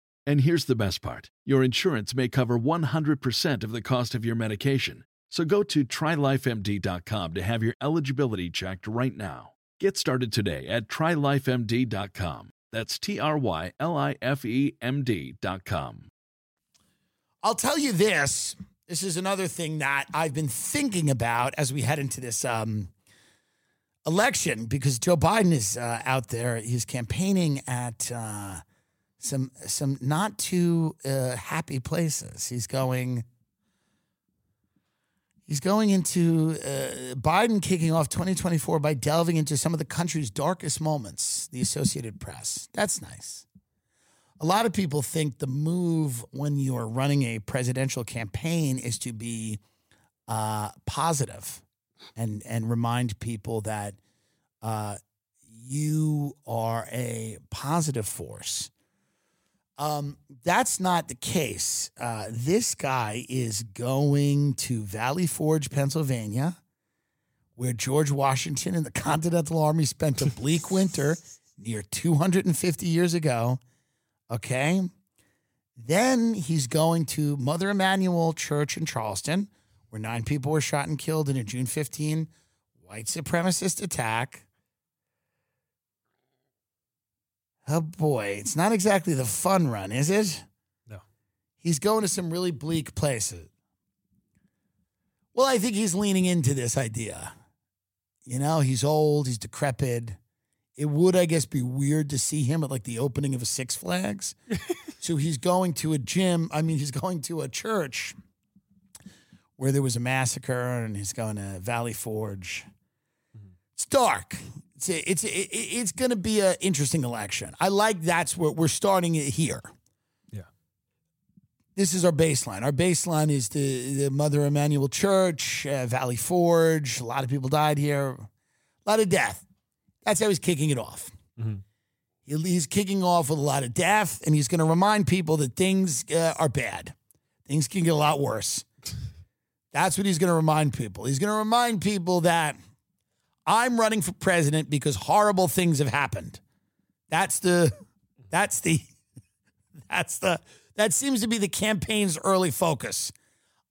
And here's the best part. Your insurance may cover one hundred percent of the cost of your medication. So go to try life M D dot com to have your eligibility checked right now. Get started today at try life M D dot com. That's T R Y L I F E M D dot com. I'll tell you this. This is another thing that I've been thinking about as we head into this um, election, because Joe Biden is uh, out there. He's campaigning at uh, some some not too uh, happy places. He's going... He's going into uh, Biden kicking off twenty twenty-four by delving into some of the country's darkest moments, the Associated Press. That's nice. A lot of people think the move when you're running a presidential campaign is to be uh, positive and, and remind people that uh, you are a positive force. Um, that's not the case. Uh, this guy is going to Valley Forge, Pennsylvania, where George Washington and the Continental Army spent a bleak winter near two hundred fifty years ago. Okay. Then he's going to Mother Emanuel Church in Charleston, where nine people were shot and killed in a June fifteenth white supremacist attack. Oh, boy. It's not exactly the fun run, is it? No. He's going to some really bleak places. Well, I think he's leaning into this idea. You know, he's old. He's decrepit. It would, I guess, be weird to see him at, like, the opening of a Six Flags. So he's going to a gym. I mean, he's going to a church where there was a massacre, and he's going to Valley Forge. Mm-hmm. It's dark. It's it's it's going to be an interesting election. I like that's where we're starting it here. Yeah. This is our baseline. Our baseline is the, the Mother Emanuel Church, uh, Valley Forge. A lot of people died here. A lot of death. That's how he's kicking it off. Mm-hmm. He, he's kicking off with a lot of death, and he's going to remind people that things uh, are bad. Things can get a lot worse. That's what he's going to remind people. He's going to remind people that I'm running for president because horrible things have happened. That's the, that's the, that's the, that seems to be the campaign's early focus.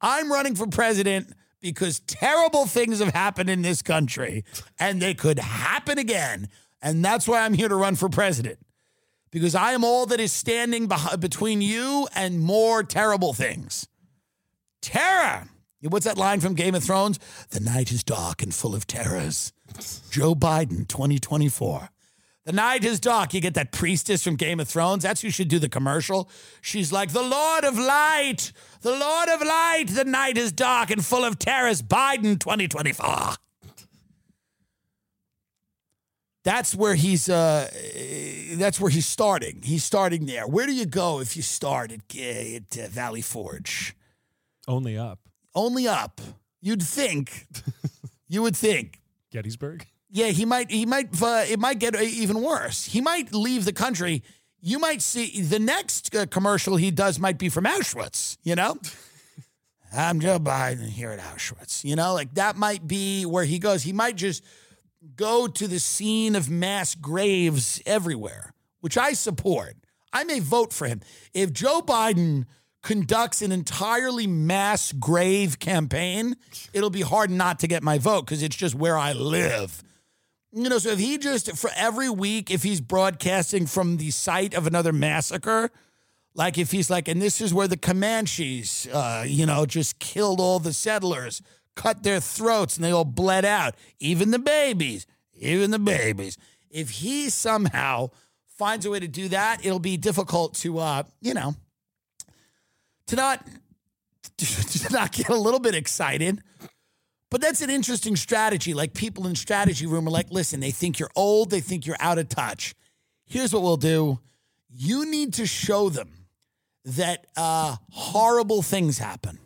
I'm running for president because terrible things have happened in this country, and they could happen again. And that's why I'm here to run for president, because I am all that is standing behind, between you and more terrible things. Terror. What's that line from Game of Thrones? The night is dark and full of terrors. Joe Biden, twenty twenty-four. The night is dark. You get that priestess from Game of Thrones. That's who should do the commercial. She's like, the Lord of Light, the Lord of Light. The night is dark and full of terrors. Biden, twenty twenty-four. That's where he's. Uh, that's where he's starting. He's starting there. Where do you go if you start at, at uh, Valley Forge? Only up. Only up. You'd think. You would think. Gettysburg? Yeah, he might, he might, uh, it might get even worse. He might leave the country. You might see the next uh, commercial he does might be from Auschwitz, you know? I'm Joe Biden here at Auschwitz. You know, like that might be where he goes. He might just go to the scene of mass graves everywhere, which I support. I may vote for him. If Joe Biden conducts an entirely mass grave campaign, it'll be hard not to get my vote, because it's just where I live. You know, so if he just, for every week, if he's broadcasting from the site of another massacre, Like if he's like, and this is where the Comanches, uh, you know, just killed all the settlers, cut their throats, and they all bled out. Even the babies, even the babies. If he somehow finds a way to do that, it'll be difficult to, uh, you know, to not, to not get a little bit excited. But that's an interesting strategy. Like people in strategy room are like, listen, they think you're old. They think you're out of touch. Here's what we'll do. You need to show them that uh, horrible things happen.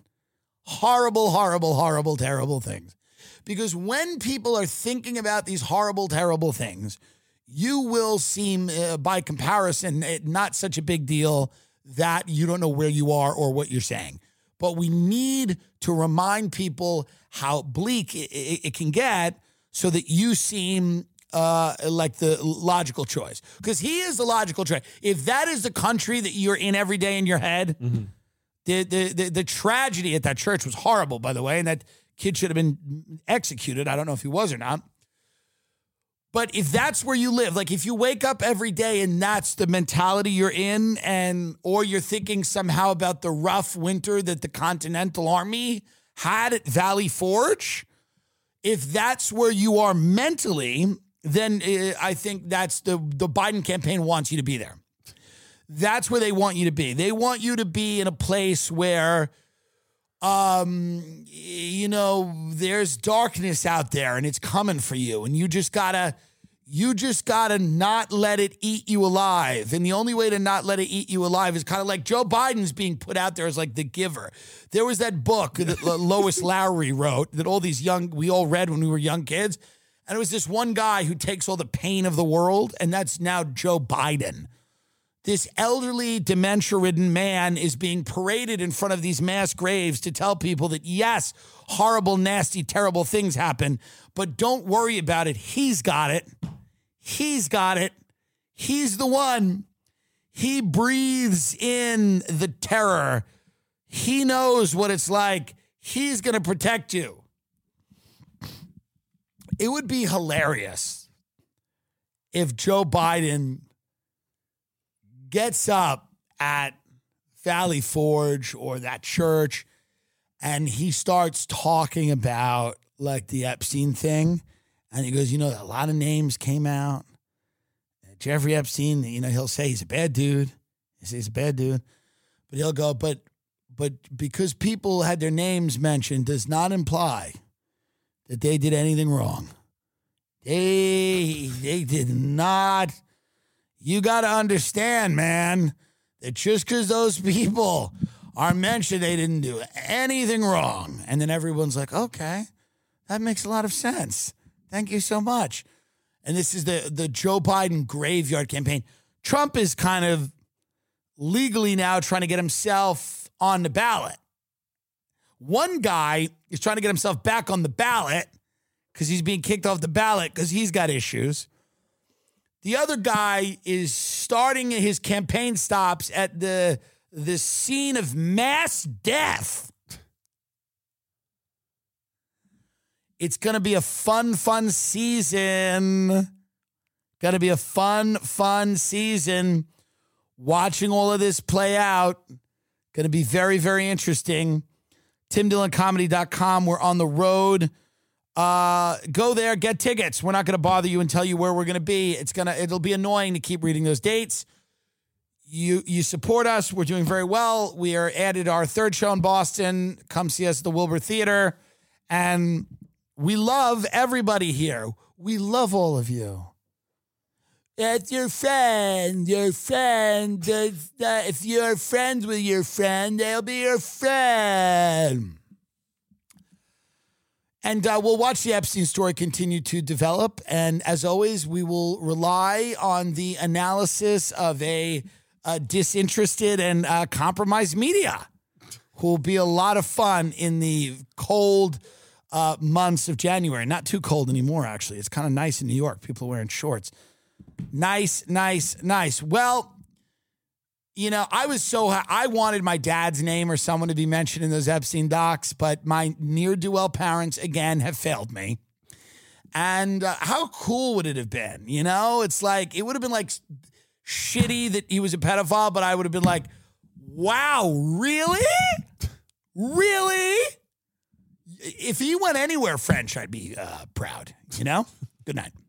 Horrible, horrible, horrible, terrible things. Because when people are thinking about these horrible, terrible things, you will seem, uh, by comparison, it, not such a big deal that you don't know where you are or what you're saying. But we need to remind people how bleak it, it, it can get so that you seem uh, like the logical choice. Because he is the logical choice. If that is the country that you're in every day in your head, mm-hmm. the, the, the, the tragedy at that church was horrible, by the way, and that kid should have been executed. I don't know if he was or not. But if that's where you live, like if you wake up every day and that's the mentality you're in, and or you're thinking somehow about the rough winter that the Continental Army had at Valley Forge, if that's where you are mentally, then uh, I think that's the, the Biden campaign wants you to be there. That's where they want you to be. They want you to be in a place where... Um, you know, there's darkness out there and it's coming for you. And you just gotta, you just gotta not let it eat you alive. And the only way to not let it eat you alive is kind of like Joe Biden's being put out there as like the giver. There was that book that Lois Lowry wrote that all these young, we all read when we were young kids. And it was this one guy who takes all the pain of the world. And that's now Joe Biden. This elderly, dementia-ridden man is being paraded in front of these mass graves to tell people that, yes, horrible, nasty, terrible things happen, but don't worry about it. He's got it. He's got it. He's the one. He breathes in the terror. He knows what it's like. He's going to protect you. It would be hilarious if Joe Biden gets up at Valley Forge or that church and he starts talking about like the Epstein thing. And he goes, you know, a lot of names came out. Jeffrey Epstein, you know, he'll say he's a bad dude. He says he's a bad dude. But he'll go, but, but because people had their names mentioned does not imply that they did anything wrong. They, they did not. You got to understand, man, that just because those people are mentioned, they didn't do anything wrong. And then everyone's like, okay, that makes a lot of sense. Thank you so much. And this is the, the Joe Biden graveyard campaign. Trump is kind of legally now trying to get himself on the ballot. One guy is trying to get himself back on the ballot because he's being kicked off the ballot because he's got issues. The other guy is starting his campaign stops at the, the scene of mass death. It's going to be a fun, fun season. Going to be a fun, fun season. Watching all of this play out. Going to be very, very interesting. Tim Dillon Comedy dot com. We're on the road. Uh, go there, get tickets. We're not going to bother you and tell you where we're going to be. It's going to, it'll be annoying to keep reading those dates. You, you support us. We're doing very well. We are added our third show in Boston. Come see us at the Wilbur Theater. And we love everybody here. We love all of you. That's your friend, your friend. That's that. If you're friends with your friend, they'll be your friend. And uh, we'll watch the Epstein story continue to develop. And as always, we will rely on the analysis of a, a disinterested and uh, compromised media who will be a lot of fun in the cold uh, months of January. Not too cold anymore, actually. It's kind of nice in New York. People are wearing shorts. Nice, nice, nice. Well, you know, I was so, I wanted my dad's name or someone to be mentioned in those Epstein docs, but my near-do-well parents, again, have failed me. And uh, how cool would it have been? You know, it's like, it would have been like shitty that he was a pedophile, but I would have been like, Wow, really? Really? If he went anywhere, French, I'd be uh, proud. You know? Good night.